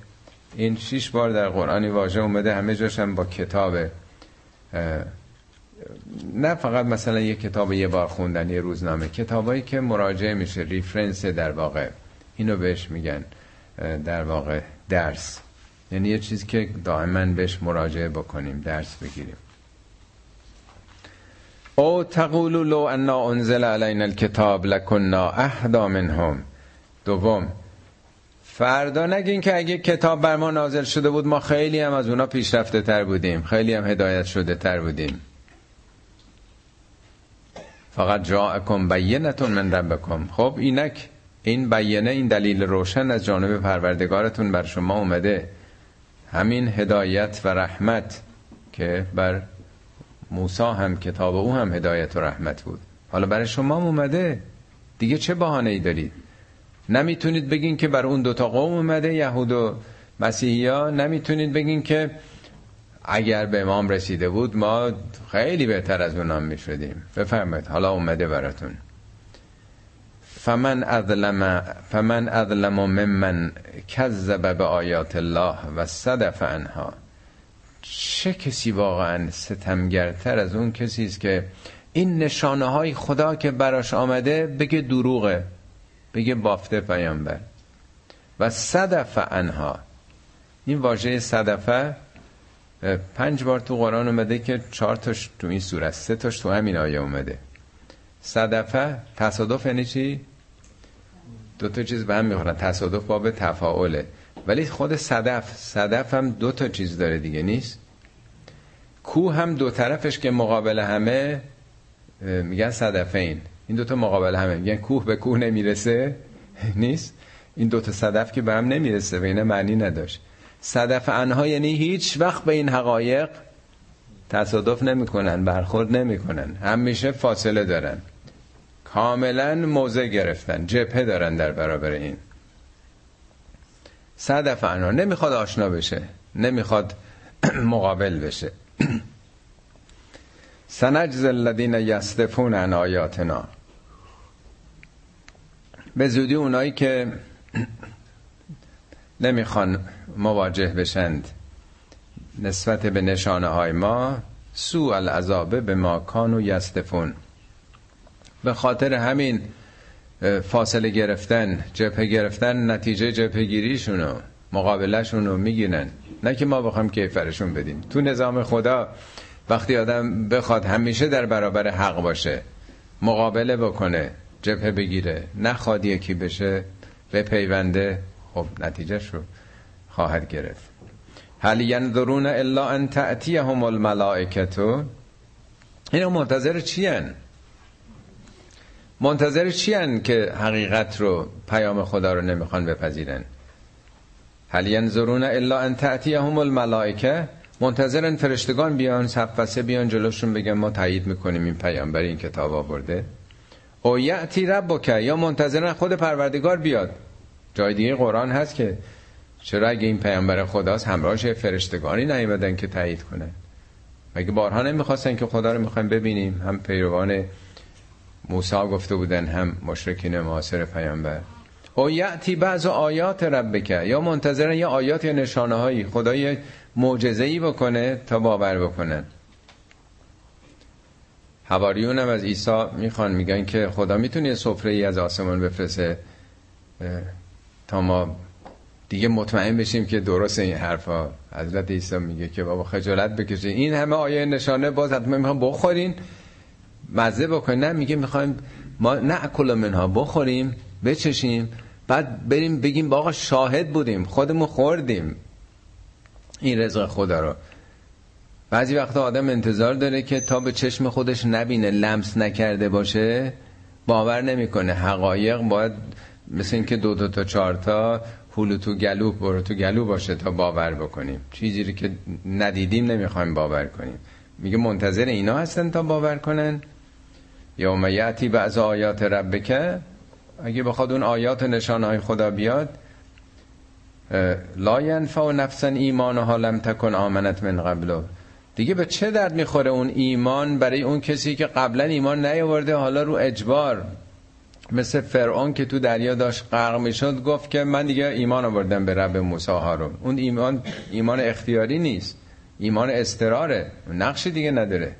این شش بار در قرآن واژه اومده، همه جاش هم با کتابه، نه فقط مثلا یک کتاب یه بار خوندن، یه روزنامه، کتابایی که مراجعه میشه، ریفرنس در واقع. اینو بهش میگن در واقع درس، یعنی یه چیزی که دائما بهش مراجعه بکنیم، درس بگیریم. او تقولوا لو انا انزل علینا الكتاب لکنا اهدی منهم. دوم، فردا نگین که اگه کتاب بر ما نازل شده بود ما خیلی هم از اونا پیشرفته تر بودیم، خیلی هم هدایت شده تر بودیم. فقط جاءکم بینتون من ربکم. خب اینک این بینه، این دلیل روشن از جانب پروردگارتون بر شما اومده، همین هدایت و رحمت که بر موسی هم کتاب او هم هدایت و رحمت بود، حالا برای شما هم اومده دیگه، چه بهانه‌ای دارید؟ نمیتونید بگین که بر اون دوتا قوم اومده، یهود و مسیحیا، نمیتونید بگین که اگر به امام رسیده بود ما خیلی بهتر از اونام میشدیم. بفرمایید، حالا اومده براتون. فمن اظلم فمن اظلم ممن کذب بآیات الله و صدف عنها. چه کسی واقعا ستمگرتر از اون کسی است که این نشانه های خدا که براش آمده بگه دروغه، بگه بافته پیامبر. و صدف عنها، این واژه صدفه پنج بار تو قرآن اومده که چهار تاش تو این سوره، سه تاش تو همین آیه اومده. صدفه تصادف یعنی چی؟ دو تا چیز به هم میخورن، تصادف باب تفاعله، ولی خود صدف، صدف هم دو تا چیز داره دیگه، نیست؟ کوه هم دو طرفش که مقابل همه میگن صدفین، این دوتا مقابل همه، میگن کوه به کوه نمیرسه، نیست؟ این دوتا صدف که به هم نمیرسه و اینه معنی نداشت. صدف انها یعنی هیچ وقت به این حقایق تصادف نمی کنن، برخورد نمی کنن، همیشه فاصله دارن، کاملا موضع گرفتن، جبهه دارن در برابر این. صدف انها نمیخواد آشنا بشه، نمیخواد مقابل بشه. سنجزی الذین یصدفون عن آیاتنا، به زودی اونایی که نمیخوان مواجه بشند نسبت به نشانه های ما، سوء العذاب به ما کانوا یصدفون، به خاطر همین فاصله گرفتن، جبهه گرفتن، نتیجه جبهه گیریشونو، مقابلشونو میگیرن. نه که ما بخوایم کیفرشون بدیم. تو نظام خدا وقتی آدم بخواد همیشه در برابر حق باشه، مقابله بکنه، جبهه بگیره، نخواد یکی بشه، به پیونده، خب نتیجهش رو خواهد گرفت. هل ینظرون الا ان تأتیهم الملائکه، اینا منتظر چی ان؟ منتظر چی هن که حقیقت رو، پیام خدا رو نمیخوان بپذیرن؟ هل ینظرون الا ان تأتیهم الملائکه، منتظرن فرشتگان بیان، صفحه بیان جلوشون بگن ما تایید میکنیم این پیامبر این کتاب آورده؟ او یأتی ربک، یا منتظرن خود پروردگار بیاد. جای دیگه قرآن هست که چرا اگه این پیامبر خداست همراهش فرشتگانی نیومدن که تایید کنن؟ مگه بارها نمیخواستن که خدا رو میخوایم ببینیم؟ هم پیروان موسی گفته بودن، هم مشرکین معاصر پیامبر. او یأتی بعض آیات ربک، یا منتظرن یه آیات یا نشانه‌هایی، خدای معجزه‌ای بکنه تا باور بکنن. حواریون هم از عیسی میخوان، میگن که خدا میتونه یه سفره‌ای از آسمان بفرسته تا ما دیگه مطمئن بشیم که درست این حرفا. حضرت عیسی میگه که بابا خجالت بکشه، این همه آیه نشانه باز حتما میخوام بخورین مزه بکنین. نه، میگه میخوایم ما ناکل منها، بخوریم بچشیم بعد بریم بگیم آقا شاهد بودیم، خودمون خوردیم این رزق خدا رو. بعضی وقتا آدم انتظار داره که تا به چشم خودش نبینه، لمس نکرده باشه، باور نمیکنه. حقایق باید مثل اینکه دو دو تا چهار تا پول تو گلو برو تو گلو باشه تا باور بکنیم. چیزی رو که ندیدیم نمیخوایم باور کنیم. میگه منتظر اینا هستن تا باور کنن. یوم یأتی بعض آیات ربک، اگه بخواد اون آیات و نشانهای خدا بیاد، لا ینفع نفسا ایمانها لم تکن آمنت من قبل، دیگه به چه درد میخوره اون ایمان برای اون کسی که قبلا ایمان نیاورده، حالا رو اجبار، مثل فرعون که تو دریا داشت غرق میشد گفت که من دیگه ایمان آوردم به رب موسی هارون. اون ایمان ایمان اختیاری نیست، ایمان استراره، نقش دیگه نداره.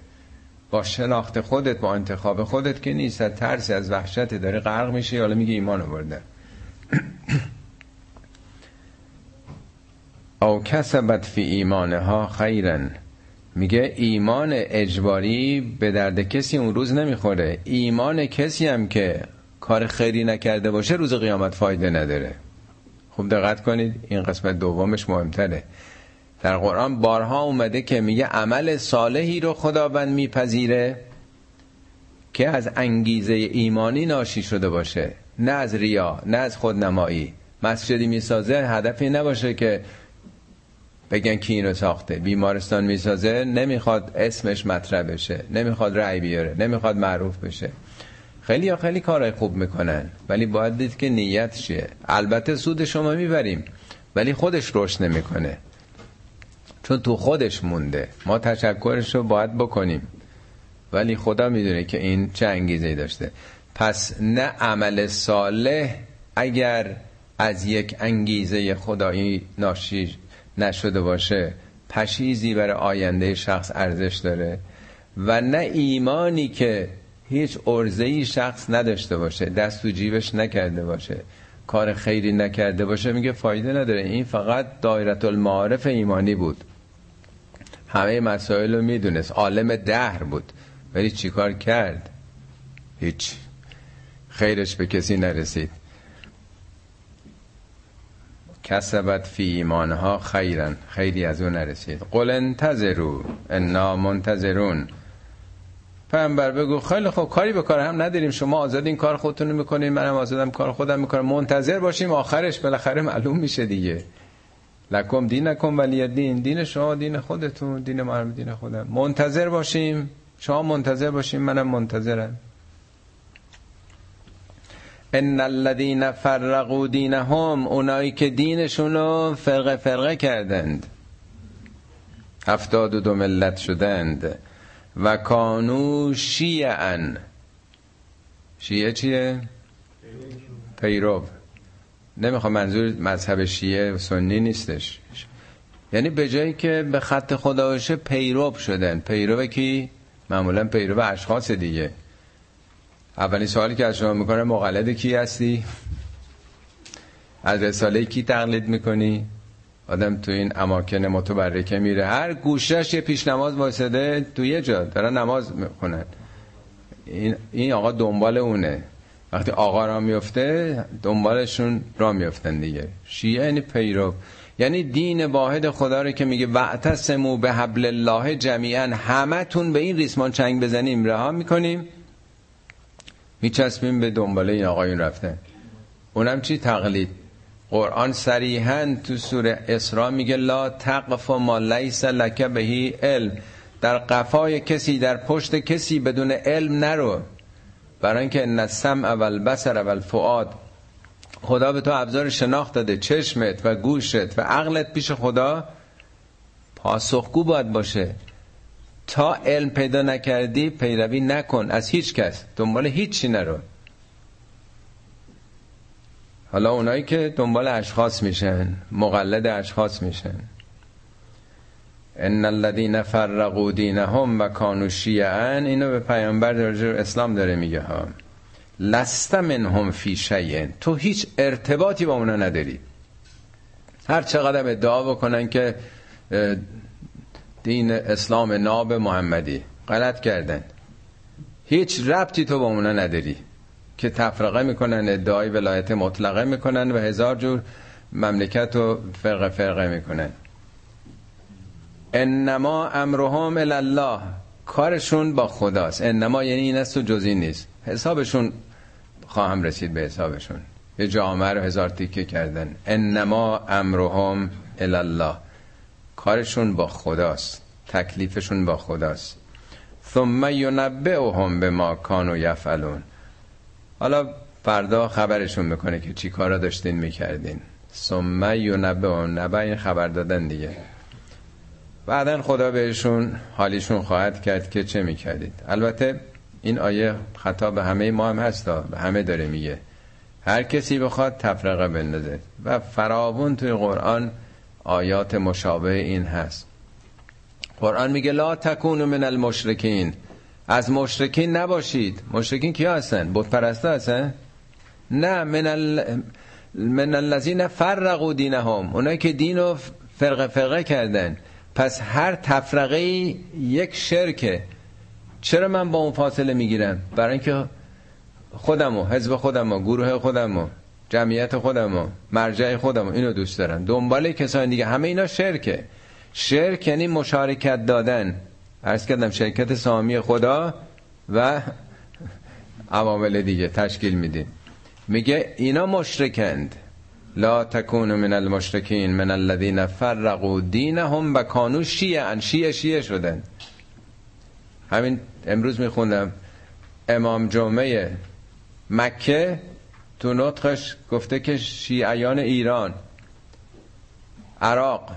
با شناخت خودت، با انتخاب خودت که نیست، از ترس، از وحشت داری غرق میشی، حالا میگه ایمان آوردم. او کسبت فی ایمانها خیرا، میگه ایمان اجباری به درد کسی اون روز نمیخوره. ایمان کسی هم که کار خیری نکرده باشه روز قیامت فایده نداره. خوب دقت کنید، این قسمت دومش مهمتره. در قرآن بارها اومده که میگه عمل صالحی رو خداوند میپذیره که از انگیزه ایمانی ناشی شده باشه، نه از ریا، نه از خودنمایی. مسجدی میسازه هدفی نباشه که بگن کی اینو ساخته، بیمارستان میسازه نمیخواد اسمش مطرح بشه، نمیخواد رأی بیاره، نمیخواد معروف بشه. خیلی یا خیلی کارهای خوب میکنن، ولی باید دید که نیت چیه. البته سود شما میبریم، ولی خودش روش نمیکنه، چون تو خودش مونده. ما تشکرش رو باید بکنیم، ولی خدا میدونه که این چه انگیزه‌ای داشته. پس نه عمل صالح اگر از یک انگیزه خدایی ناشی نشده باشه پشیزی برای آینده شخص ارزش داره، و نه ایمانی که هیچ ارزه‌ای شخص نداشته باشه، دست تو جیبش نکرده باشه، کار خیری نکرده باشه، میگه فایده نداره. این فقط دایره المعارف ایمانی بود، همه مسائل رو میدونست، عالم دهر بود، ولی چی کار کرد؟ هیچ، خیرش به کسی نرسید. کسبت فی ایمانها خیرا، خیری از اون نرسید. قل انتظروا انا منتظرون، پیامبر بگو خیلی خوب، کاری به کار هم نداریم، شما آزاد این کار خودتون رو میکنین، منم آزادم کار خودم میکنم، منتظر باشیم آخرش بالاخره معلوم میشه دیگه. لکم دینکم ولی دین، دین شما دین خودتون، دین ما دین خودم، منتظر باشیم، شما منتظر باشیم، منم منتظرم. ان الذين فرقوا دينهم، اونایی که دینشون رو فرقه فرقه کردند، هفتاد و دو ملت شدند. و کانو شیعاً، شیعه چیه؟ پیرو. نمیخوام، منظور مذهب شیعه و سنی نیستش، یعنی به جایی که به خط خدا باشه پیرو شدن. پیرو کی؟ معمولا پیرو اشخاص دیگه. اولین سوالی که از شما میکنه مقلد کی هستی؟ از رساله کی تقلید میکنی؟ آدم تو این اماکن متبرکه میره، هر گوشش یه پیش نماز واسده تو یه جا دارن نماز میکنن، این, این آقا دنبال اونه. وقتی آقا را میفته دنبالشون را میفتن دیگه. شیعه یعنی پیرو، یعنی دین واحد خدا رو که میگه واعتصموا بحبل الله جمیعا، همه تون به این ریسمان چنگ بزنیم رها میکنیم، میچسبیم به دنباله این آقایون رفتن. اونم چی؟ تقلید. قرآن صریحاً تو سوره اسراء میگه لا تقف ما لیس لک به علم، در قفای کسی، در پشت کسی بدون علم نرو، برای اینکه ان السمع والبصر والفؤاد، خدا به تو ابزار شناخت داده، چشمت و گوشت و عقلت پیش خدا پاسخگو باید باشه. تا علم پیدا نکردی پیروی نکن از هیچ کس، دنبال هیچی نرو. حالا اونایی که دنبال اشخاص میشن، مقلد اشخاص میشن، ان الذين فرقوا دينهم وكانوا شيعا، اینو به پیامبر درجه اسلام داره میگه ها، لست منهم في شيء، تو هیچ ارتباطی با اونا نداری. هر چقدر ادعا بکنن که دین اسلام ناب محمدی، غلط کردن، هیچ ربطی تو با اونا نداری که تفرقه میکنن، ادعای ولایت مطلقه میکنن و هزار جور مملکت رو فرقه فرقه میکنن. انما امرهم الی الله، کارشون با خداست. انما یعنی این است و جزئی نیست. حسابشون خواهم رسید، به حسابشون. یه جامعه رو هزار تیکه کردن. انما امرهم الی الله، کارشون با خداست، تکلیفشون با خداست. ثم ینبئهم بما کانوا یفعلون، حالا فردا خبرشون میکنه که چی کارا داشتین میکردین. ثم ینبئهم، نبع این خبر دادن دیگه. بعدن خدا بهشون حالیشون خواهد کرد که چه میکردید. البته این آیه خطاب به همه ما هم هست، به همه داره میگه، هر کسی بخواد تفرقه بندازه، و فراوون توی قرآن آیات مشابه این هست. قرآن میگه لا تکونوا من المشرکین، از مشرکین نباشید. مشرکین کیا هستن؟ بت پرستا هستن؟ نه، من ال... من الذین فرقوا دینهم، اونایی که دینو فرقه فرقه کردن. پس هر تفرقه یک شرکه. چرا من با اون فاصله میگیرم؟ برای اینکه خودمو، حزب خودمو، گروه خودمو، جمعیت خودمو، مرجع خودمو، اینو دوست دارم. دنبال کسان دیگه، همه اینا شرکه. شرک یعنی مشارکت دادن. عرض کردم شرکت سامی خدا و عوامل دیگه تشکیل میدیم. میگه اینا مشرکند. لا تکونوا من المشرکین من الذین فرقوا دینهم و کانوا شیعا، شیعه شیعه شدن. همین امروز میخوندم امام جمعه مکه تو نطقش گفته که شیعیان ایران، عراق،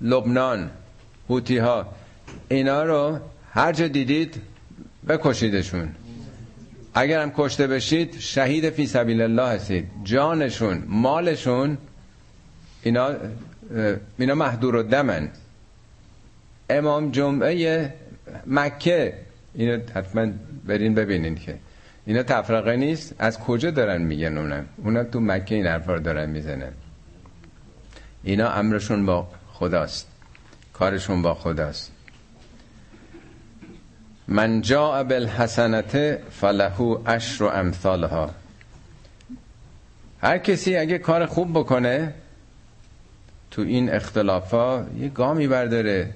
لبنان، حوتی ها، اینا رو هر جا دیدید بکشیدشون، اگر هم کشته بشید شهید فی سبیل الله هستید. جانشون، مالشون، اینا اینا مهدور الدمن. امام جمعه مکه، اینو حتما برین ببینین که اینا تفرقه نیست. از کجا دارن میگن؟ اونم اونا تو مکه این حرفا رو دارن میزنن. اینا امرشون با خداست، کارشون با خداست. من جاء بالحسنته فله عشر امثالها، هر کسی اگه کار خوب بکنه تو این اختلافا، یه گامی برداره،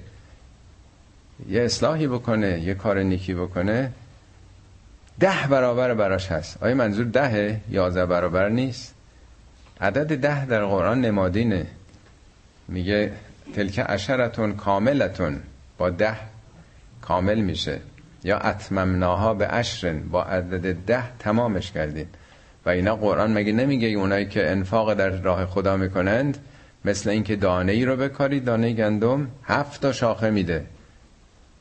یه اصلاحی بکنه، یه کار نیکی بکنه، ده برابر براش هست. آیا منظور دهه؟ یازده برابر نیست. عدد ده در قرآن نمادینه. میگه تلک عشرتون کاملتون، با ده کامل میشه. یا اتممناها به عشرن، با عدد ده تمامش کردیم. و اینا قرآن مگه نمیگه اونایی که انفاق در راه خدا میکنند، مثل اینکه دانه ای رو بکاری، دانه گندم هفت تا شاخه میده،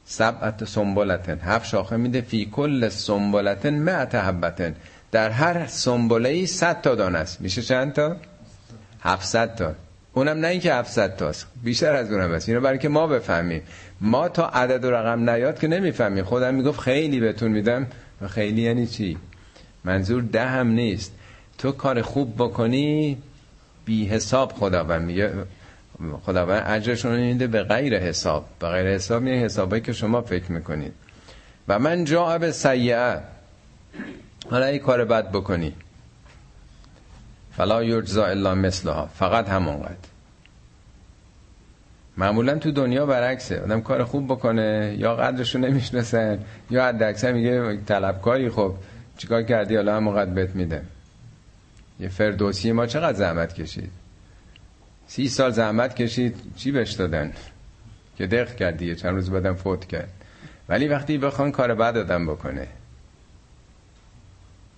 سبعت سنبلتن، هفت شاخه میده، فی کل سنبلتن مئت حبتن، در هر سنبله ای صد تا دانه است. میشه چند تا؟ هفتصد تا. اونم نه اینکه هفتصد تاست، بیشتر از اونم هست. اینو برای که ما بفهمیم، ما تا عدد و رقم نیاد که نمیفهمیم. خودم میگفت خیلی بهتون میدم، و خیلی یعنی چی؟ منظور ده هم نیست. تو کار خوب بکنی بی حساب، خداوند میگه، خداوند اجرشون میده به غیر حساب. به غیر حساب یعنی حسابایی که شما فکر میکنید. و من جاء بالسیئه، حالا این کار بد بکنی، فلا یجزا الا مثلها، فقط همونقدر. معمولا تو دنیا برعکسه، آدم کار خوب بکنه یا قدرشو نمیشناسن، یا حداکثر میگه طلبکاری، خب چیکار کردی حالا هم قد بهت میده. یه فردوسی ما چقدر زحمت کشید، سی سال زحمت کشید، چی بهش دادن که دق کردی چند روز بعدم فوت کرد. ولی وقتی بخوان کار بد آدم بکنه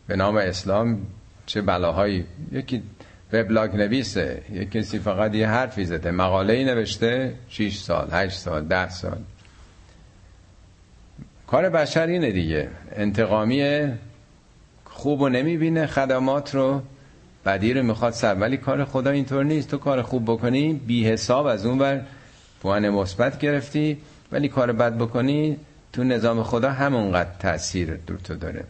به نام اسلام چه بلاهایی. یکی وبلاگ نویسه، یکی کسی فقط یه حرفی زده، مقاله‌ای نوشته، شش سال هشت سال ده سال. کار بشر اینه دیگه، انتقامیه، خوب رو نمیبینه، خدمات رو، بدی رو میخواد سر. ولی کار خدا اینطور نیست، تو کار خوب بکنی بی حساب از اون بر پوان مثبت گرفتی، ولی کار بد بکنی تو نظام خدا همونقدر تأثیر در تو داره.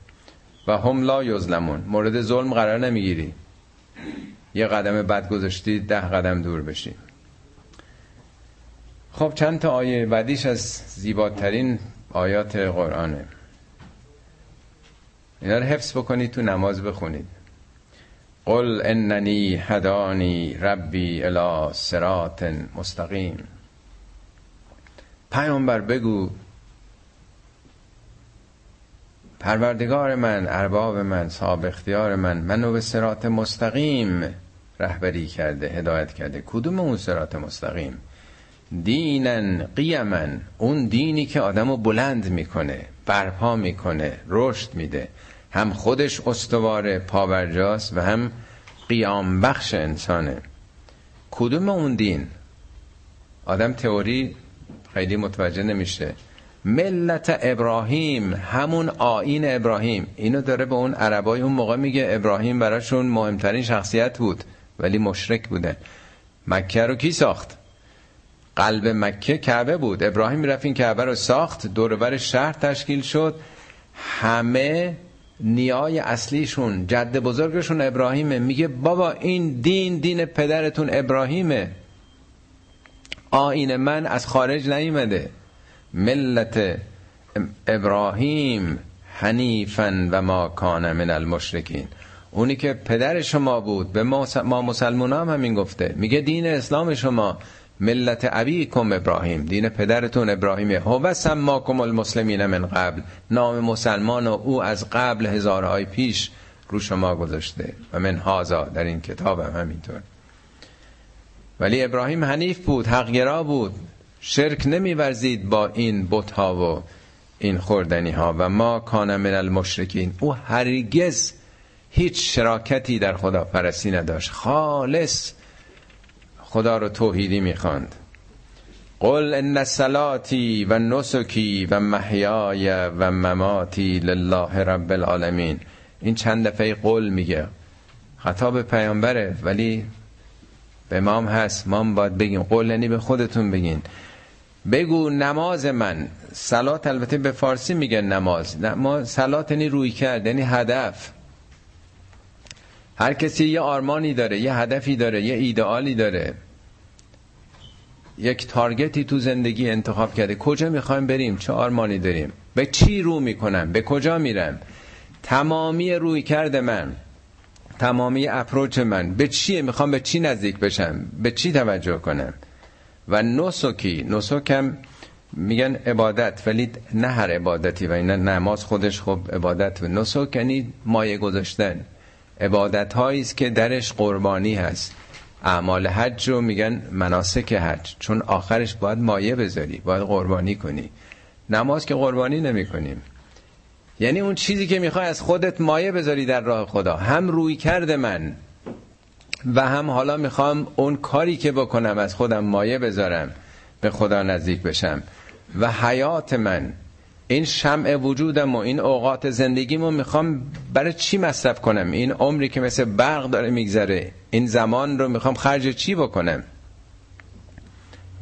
و هم لا یظلمون، مورد ظلم قرار نمیگیری. یه قدم بد گذاشتی ده قدم دور بشی. خب چند تا آیه بعدیش از زیباترین آیات قرآنه. اینا رو حفظ بکنید، تو نماز بخونید. قل اننی هدانی ربی الی صراط مستقیم. پیامبر بگو پروردگار من، ارباب من، صاحب اختیار من منو به صراط مستقیم رهبری کرده، هدایت کرده. کدوم اون صراط مستقیم؟ دینن قیمن، اون دینی که آدمو بلند میکنه، برپا میکنه، رشد میده، هم خودش استواره پابرجاست و هم قیام بخش انسانه. کدوم اون دین؟ آدم تئوری خیلی متوجه نمیشه. ملت ابراهیم، همون آیین ابراهیم. اینو داره به اون عربای اون موقع میگه. ابراهیم براشون مهمترین شخصیت بود ولی مشرک بودن. مکه رو کی ساخت؟ قلب مکه کعبه بود. ابراهیم رفت این کعبه رو ساخت، دوربر شهر تشکیل شد. همه نیای اصلیشون، جد بزرگشون ابراهیمه. میگه بابا این دین دین پدرتون ابراهیمه، آیین من از خارج نیامده. ملت ابراهیم حنیفاً و ما کان من المشرکین. اونی که پدر شما بود، به ما, ما مسلمان هم همین گفته، میگه دین اسلام شما ملت ابیکم ابراهیم، دین پدرتون ابراهیمه. هو سماکم المسلمین من قبل، نام مسلمان و او از قبل هزارهای پیش رو شما گذاشته. و من هازا، در این کتاب هم همینطور. ولی ابراهیم حنیف بود، حقگرا بود، شرک نمی‌ورزید با این بت‌ها و این خوردنی‌ها. و ما کان من المشرکین، او هرگز هیچ شراکتی در خداپرستی نداشت، خالص خدا رو توحیدی می‌خواند. قل ان صلاتی و نسکی و محیای و مماتی لله رب العالمین. این چند دفعه قل میگه، خطاب پیامبره ولی به ما هم هست، ما هم باید بگیم. قل یعنی به خودتون بگین، بگو نماز من. صلات البته به فارسی میگن نماز، ما صلات یعنی روی کرد، یعنی هدف. هر کسی یه آرمانی داره، یه هدفی داره، یه ایدئالی داره، یک تارگتی تو زندگی انتخاب کرده. کجا میخوایم بریم؟ چه آرمانی داریم؟ به چی رو میکنم؟ به کجا میرم؟ تمامی روی کرد من، تمامی اپروچ من به چیه؟ میخوام به چی نزدیک بشم؟ به چی توجه کنم؟ و نسکی، نسکم میگن عبادت، ولی نه هر عبادتی و نه نماز خودش. خب عبادت و نسک یعنی مایه گذاشتن. عبادت هاییست که درش قربانی هست. اعمال حج رو میگن مناسک حج، چون آخرش باید مایه بذاری، باید قربانی کنی. نماز که قربانی نمی کنیم، یعنی اون چیزی که میخوای از خودت مایه بذاری در راه خدا. هم روی کرده من و هم حالا میخوام اون کاری که بکنم از خودم مایه بذارم، به خدا نزدیک بشم. و حیات من، این شمع وجودم و این اوقات زندگیمو میخوام برای چی مصرف کنم؟ این عمری که مثل برق داره میگذره، این زمان رو میخوام خرج چی بکنم؟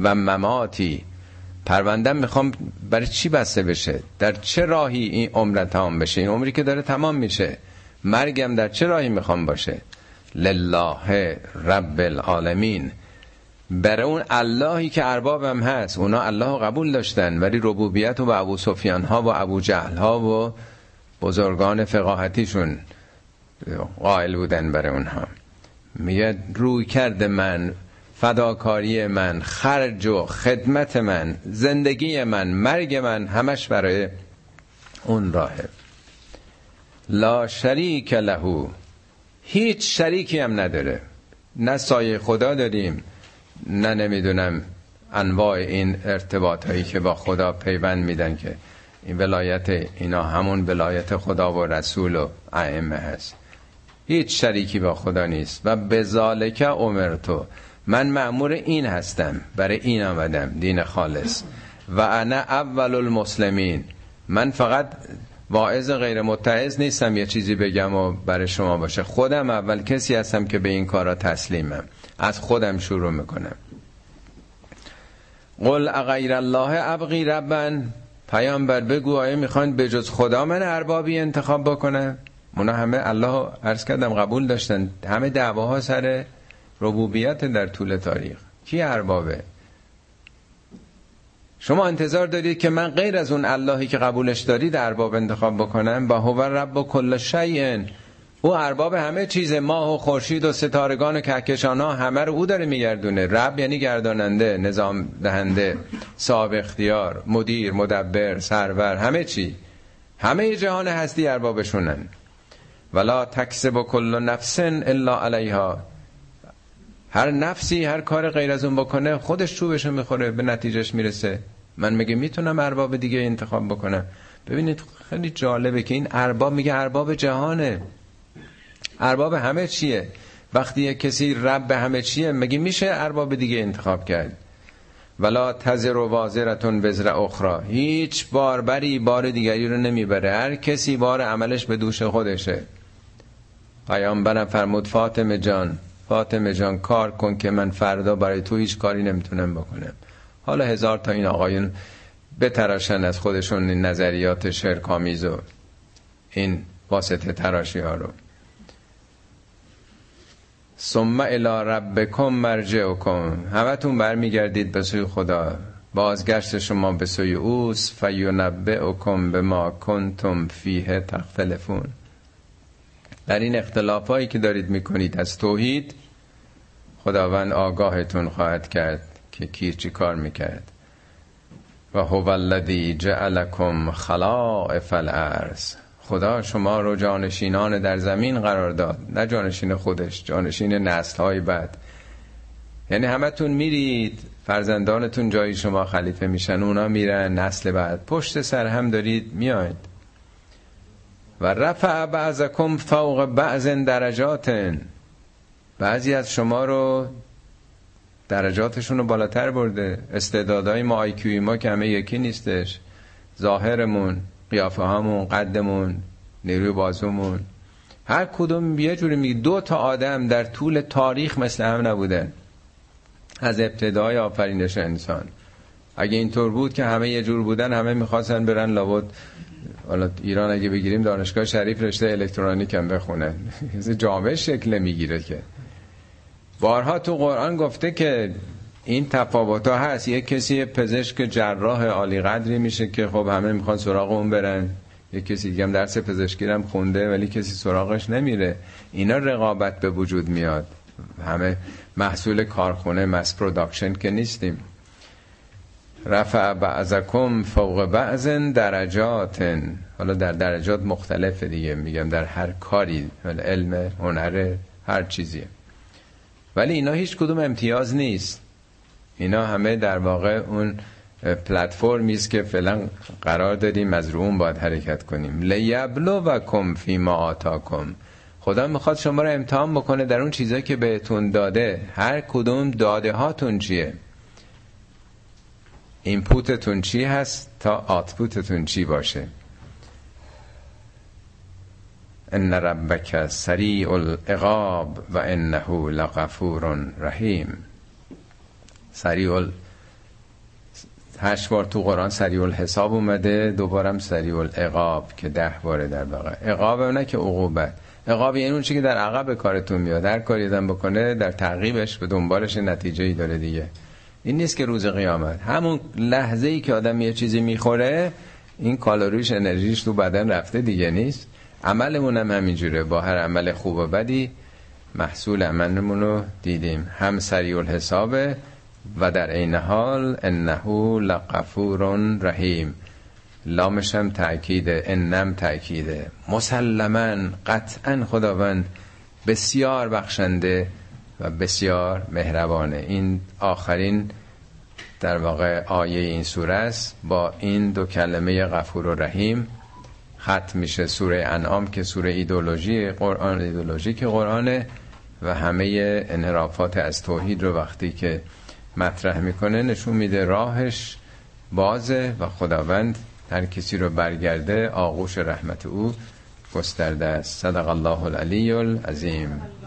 و مماتی، پروندم میخوام برای چی بسته بشه؟ در چه راهی این عمر تمام بشه؟ این عمری که داره تمام میشه، مرگم در چه راهی میخوام باشه؟ لله رب العالمین، برای اون اللهی که اربابم هست. اونا الله قبول داشتن ولی ربوبیت رو به ابو سفیان ها و ابو جهل ها و بزرگان فقاهتیشون قائل بودن. برای اونها میگه روی کرد من، فداکاری من، خرج و خدمت من، زندگی من، مرگ من، همش برای اون راهه. لا شریک له، هیچ شریکی هم نداره، نه سایه خدا داریم، نه نمیدونم انواع این ارتباط هایی که با خدا پیوند میدن که این ولایت اینا همون ولایت خدا و رسول و ائمه هست. هیچ شریکی با خدا نیست. و بذالک امرتو، من مأمور این هستم، برای این آمدم، دین خالص. و انا اول المسلمین، من فقط واعظ غیر متعظ نیستم یه چیزی بگم و برای شما باشه، خودم اول کسی هستم که به این کارا تسلیمم، از خودم شروع میکنم. قل اغیر الله ابغی ربن، پیامبر بگو آیا میخواین به جز خدا من اربابی انتخاب بکنم؟ اونا همه الله عرض کردم قبول داشتن، همه دعواها سر ربوبیت در طول تاریخ، کی اربابه؟ شما انتظار دارید که من غیر از اون اللهی که قبولش دارید ارباب انتخاب بکنم؟ با هو رب کل شیء، او ارباب همه چیز، ماه و خورشید و ستارگان و کهکشان‌ها همه رو او داره میگردونه. رب یعنی گرداننده، نظام دهنده، صاحب اختیار، مدیر، مدبر، سرور، همه چی، همه جهان هستی اربابشونن. ولا تکسب کل نفس الا علیها، هر نفسی هر کار غیر از اون بکنه خودش چوبشو میخوره، به نتیجهش میرسه. من میگه میتونم ارباب دیگه انتخاب بکنم. ببینید خیلی جالبه که این ارباب میگه ارباب جهانه، ارباب همه چیه. وقتی کسی رب به همه چیه میگه میشه ارباب دیگه انتخاب کرد. ولا تزر و وازرتون وزر اخرى، هیچ باربری بار دیگری رو نمیبره، هر کسی بار عملش به دوش خودشه. پیامبرم فرمود فاطمه جان، فاطمه جان کار کن که من فردا برای تو هیچ کاری نمیتونم بکنم. حالا هزار تا این آقایون بتراشن از خودشون این نظریات شرک‌آمیز و این واسطه تراشی ها رو. ثم الی ربکم مرجعکم، همتون برمیگردید به سوی خدا، بازگشت شما به سوی اوست. فینبئکم بما کنتم فیه تختلفون، در این اختلافایی که دارید میکنید از توحید خداوند آگاهتون خواهد کرد که کی چی کار میکرد. و هو الذی جعلکم خلائف الارض، خدا شما رو جانشینان در زمین قرار داد، نه جانشین خودش، جانشین نسل‌های بعد. یعنی همتون میرید، فرزندانتون جای شما خلیفه میشن، اونا میرن نسل بعد، پشت سر هم دارید میاید. و رفع بعضکم فوق بعض درجاتن، بعضی از شما رو درجاتشون رو بالاتر برده. استعدادهای ما، آیکیوی ما که همه یکی نیستش، ظاهرمون، قیافه هامون، قدمون، نیروی بازومون، هر کدوم یه جوری میگه. دو تا آدم در طول تاریخ مثل هم نبودن از ابتدای آفرینش انسان. اگه اینطور بود که همه یه جور بودن، همه میخواستن برن لابد حالا ایران اگه بگیریم دانشگاه شریف رشته الکترونیک هم بخونه، جامعه شکل میگیره. که بارها تو قرآن گفته که این تفاوت ها هست. یک کسی پزشک جراح عالی قدری میشه که خب همه میخوان سراغ اون برن، یک کسی دیگه هم درس پزشکی هم خونده ولی کسی سراغش نمیره. اینا رقابت به وجود میاد، همه محصول کارخونه، مس پروداکشن که نیستیم. رفع بعضکم فوق بعض درجات، حالا در درجات مختلفه دیگه، میگم در هر کاری، علم، هنر، هر چیزیه، ولی اینا هیچ کدوم امتیاز نیست. اینا همه در واقع اون پلتفرمی است که فعلا قرار دادیم، از رو اون باید حرکت کنیم. لیبلوکم فیما آتاکم، خدا میخواد شما رو امتحان بکنه در اون چیزایی که بهتون داده. هر کدوم داده هاتون چیه، اینپوتتون چی هست تا آتپوتتون چی باشه. ان ربک سریع العقاب و انه لغفور رحیم. سریع، هشت بار تو قرآن سریع الحساب اومده، دوبارم سریع العقاب که ده باره در واقع. عقاب نه که عقوبت، عقاب یعنی اون چیزی که در عقب کارتون میاد. هر کاری آدم بکنه در تعقیبش به دنبالش نتیجه‌ای داره دیگه. این نیست که روز قیامت همون لحظه‌ای که آدم یه چیزی میخوره این کالریش، انرژیش تو بدن رفته دیگه، نیست. عملمون هم همینجوره، با هر عمل خوب و بدی محصول عملمون رو دیدیم. هم سریع الحساب و در عین حال انه لغفور رحیم، لامش هم تأکیده، انم تأکیده. مسلمن قطعا خداوند بسیار بخشنده و بسیار مهربانه. این آخرین در واقع آیه این سوره است. با این دو کلمه غفور و رحیم ختم میشه سوره انعام که سوره ایدئولوژی قرآن، ایدئولوژیک قرآنه و همه انحرافات از توحید رو وقتی که مطرح میکنه نشون میده راهش بازه و خداوند هر کسی رو برگرده آغوش رحمت او گسترده است. صدق الله العلی العظیم.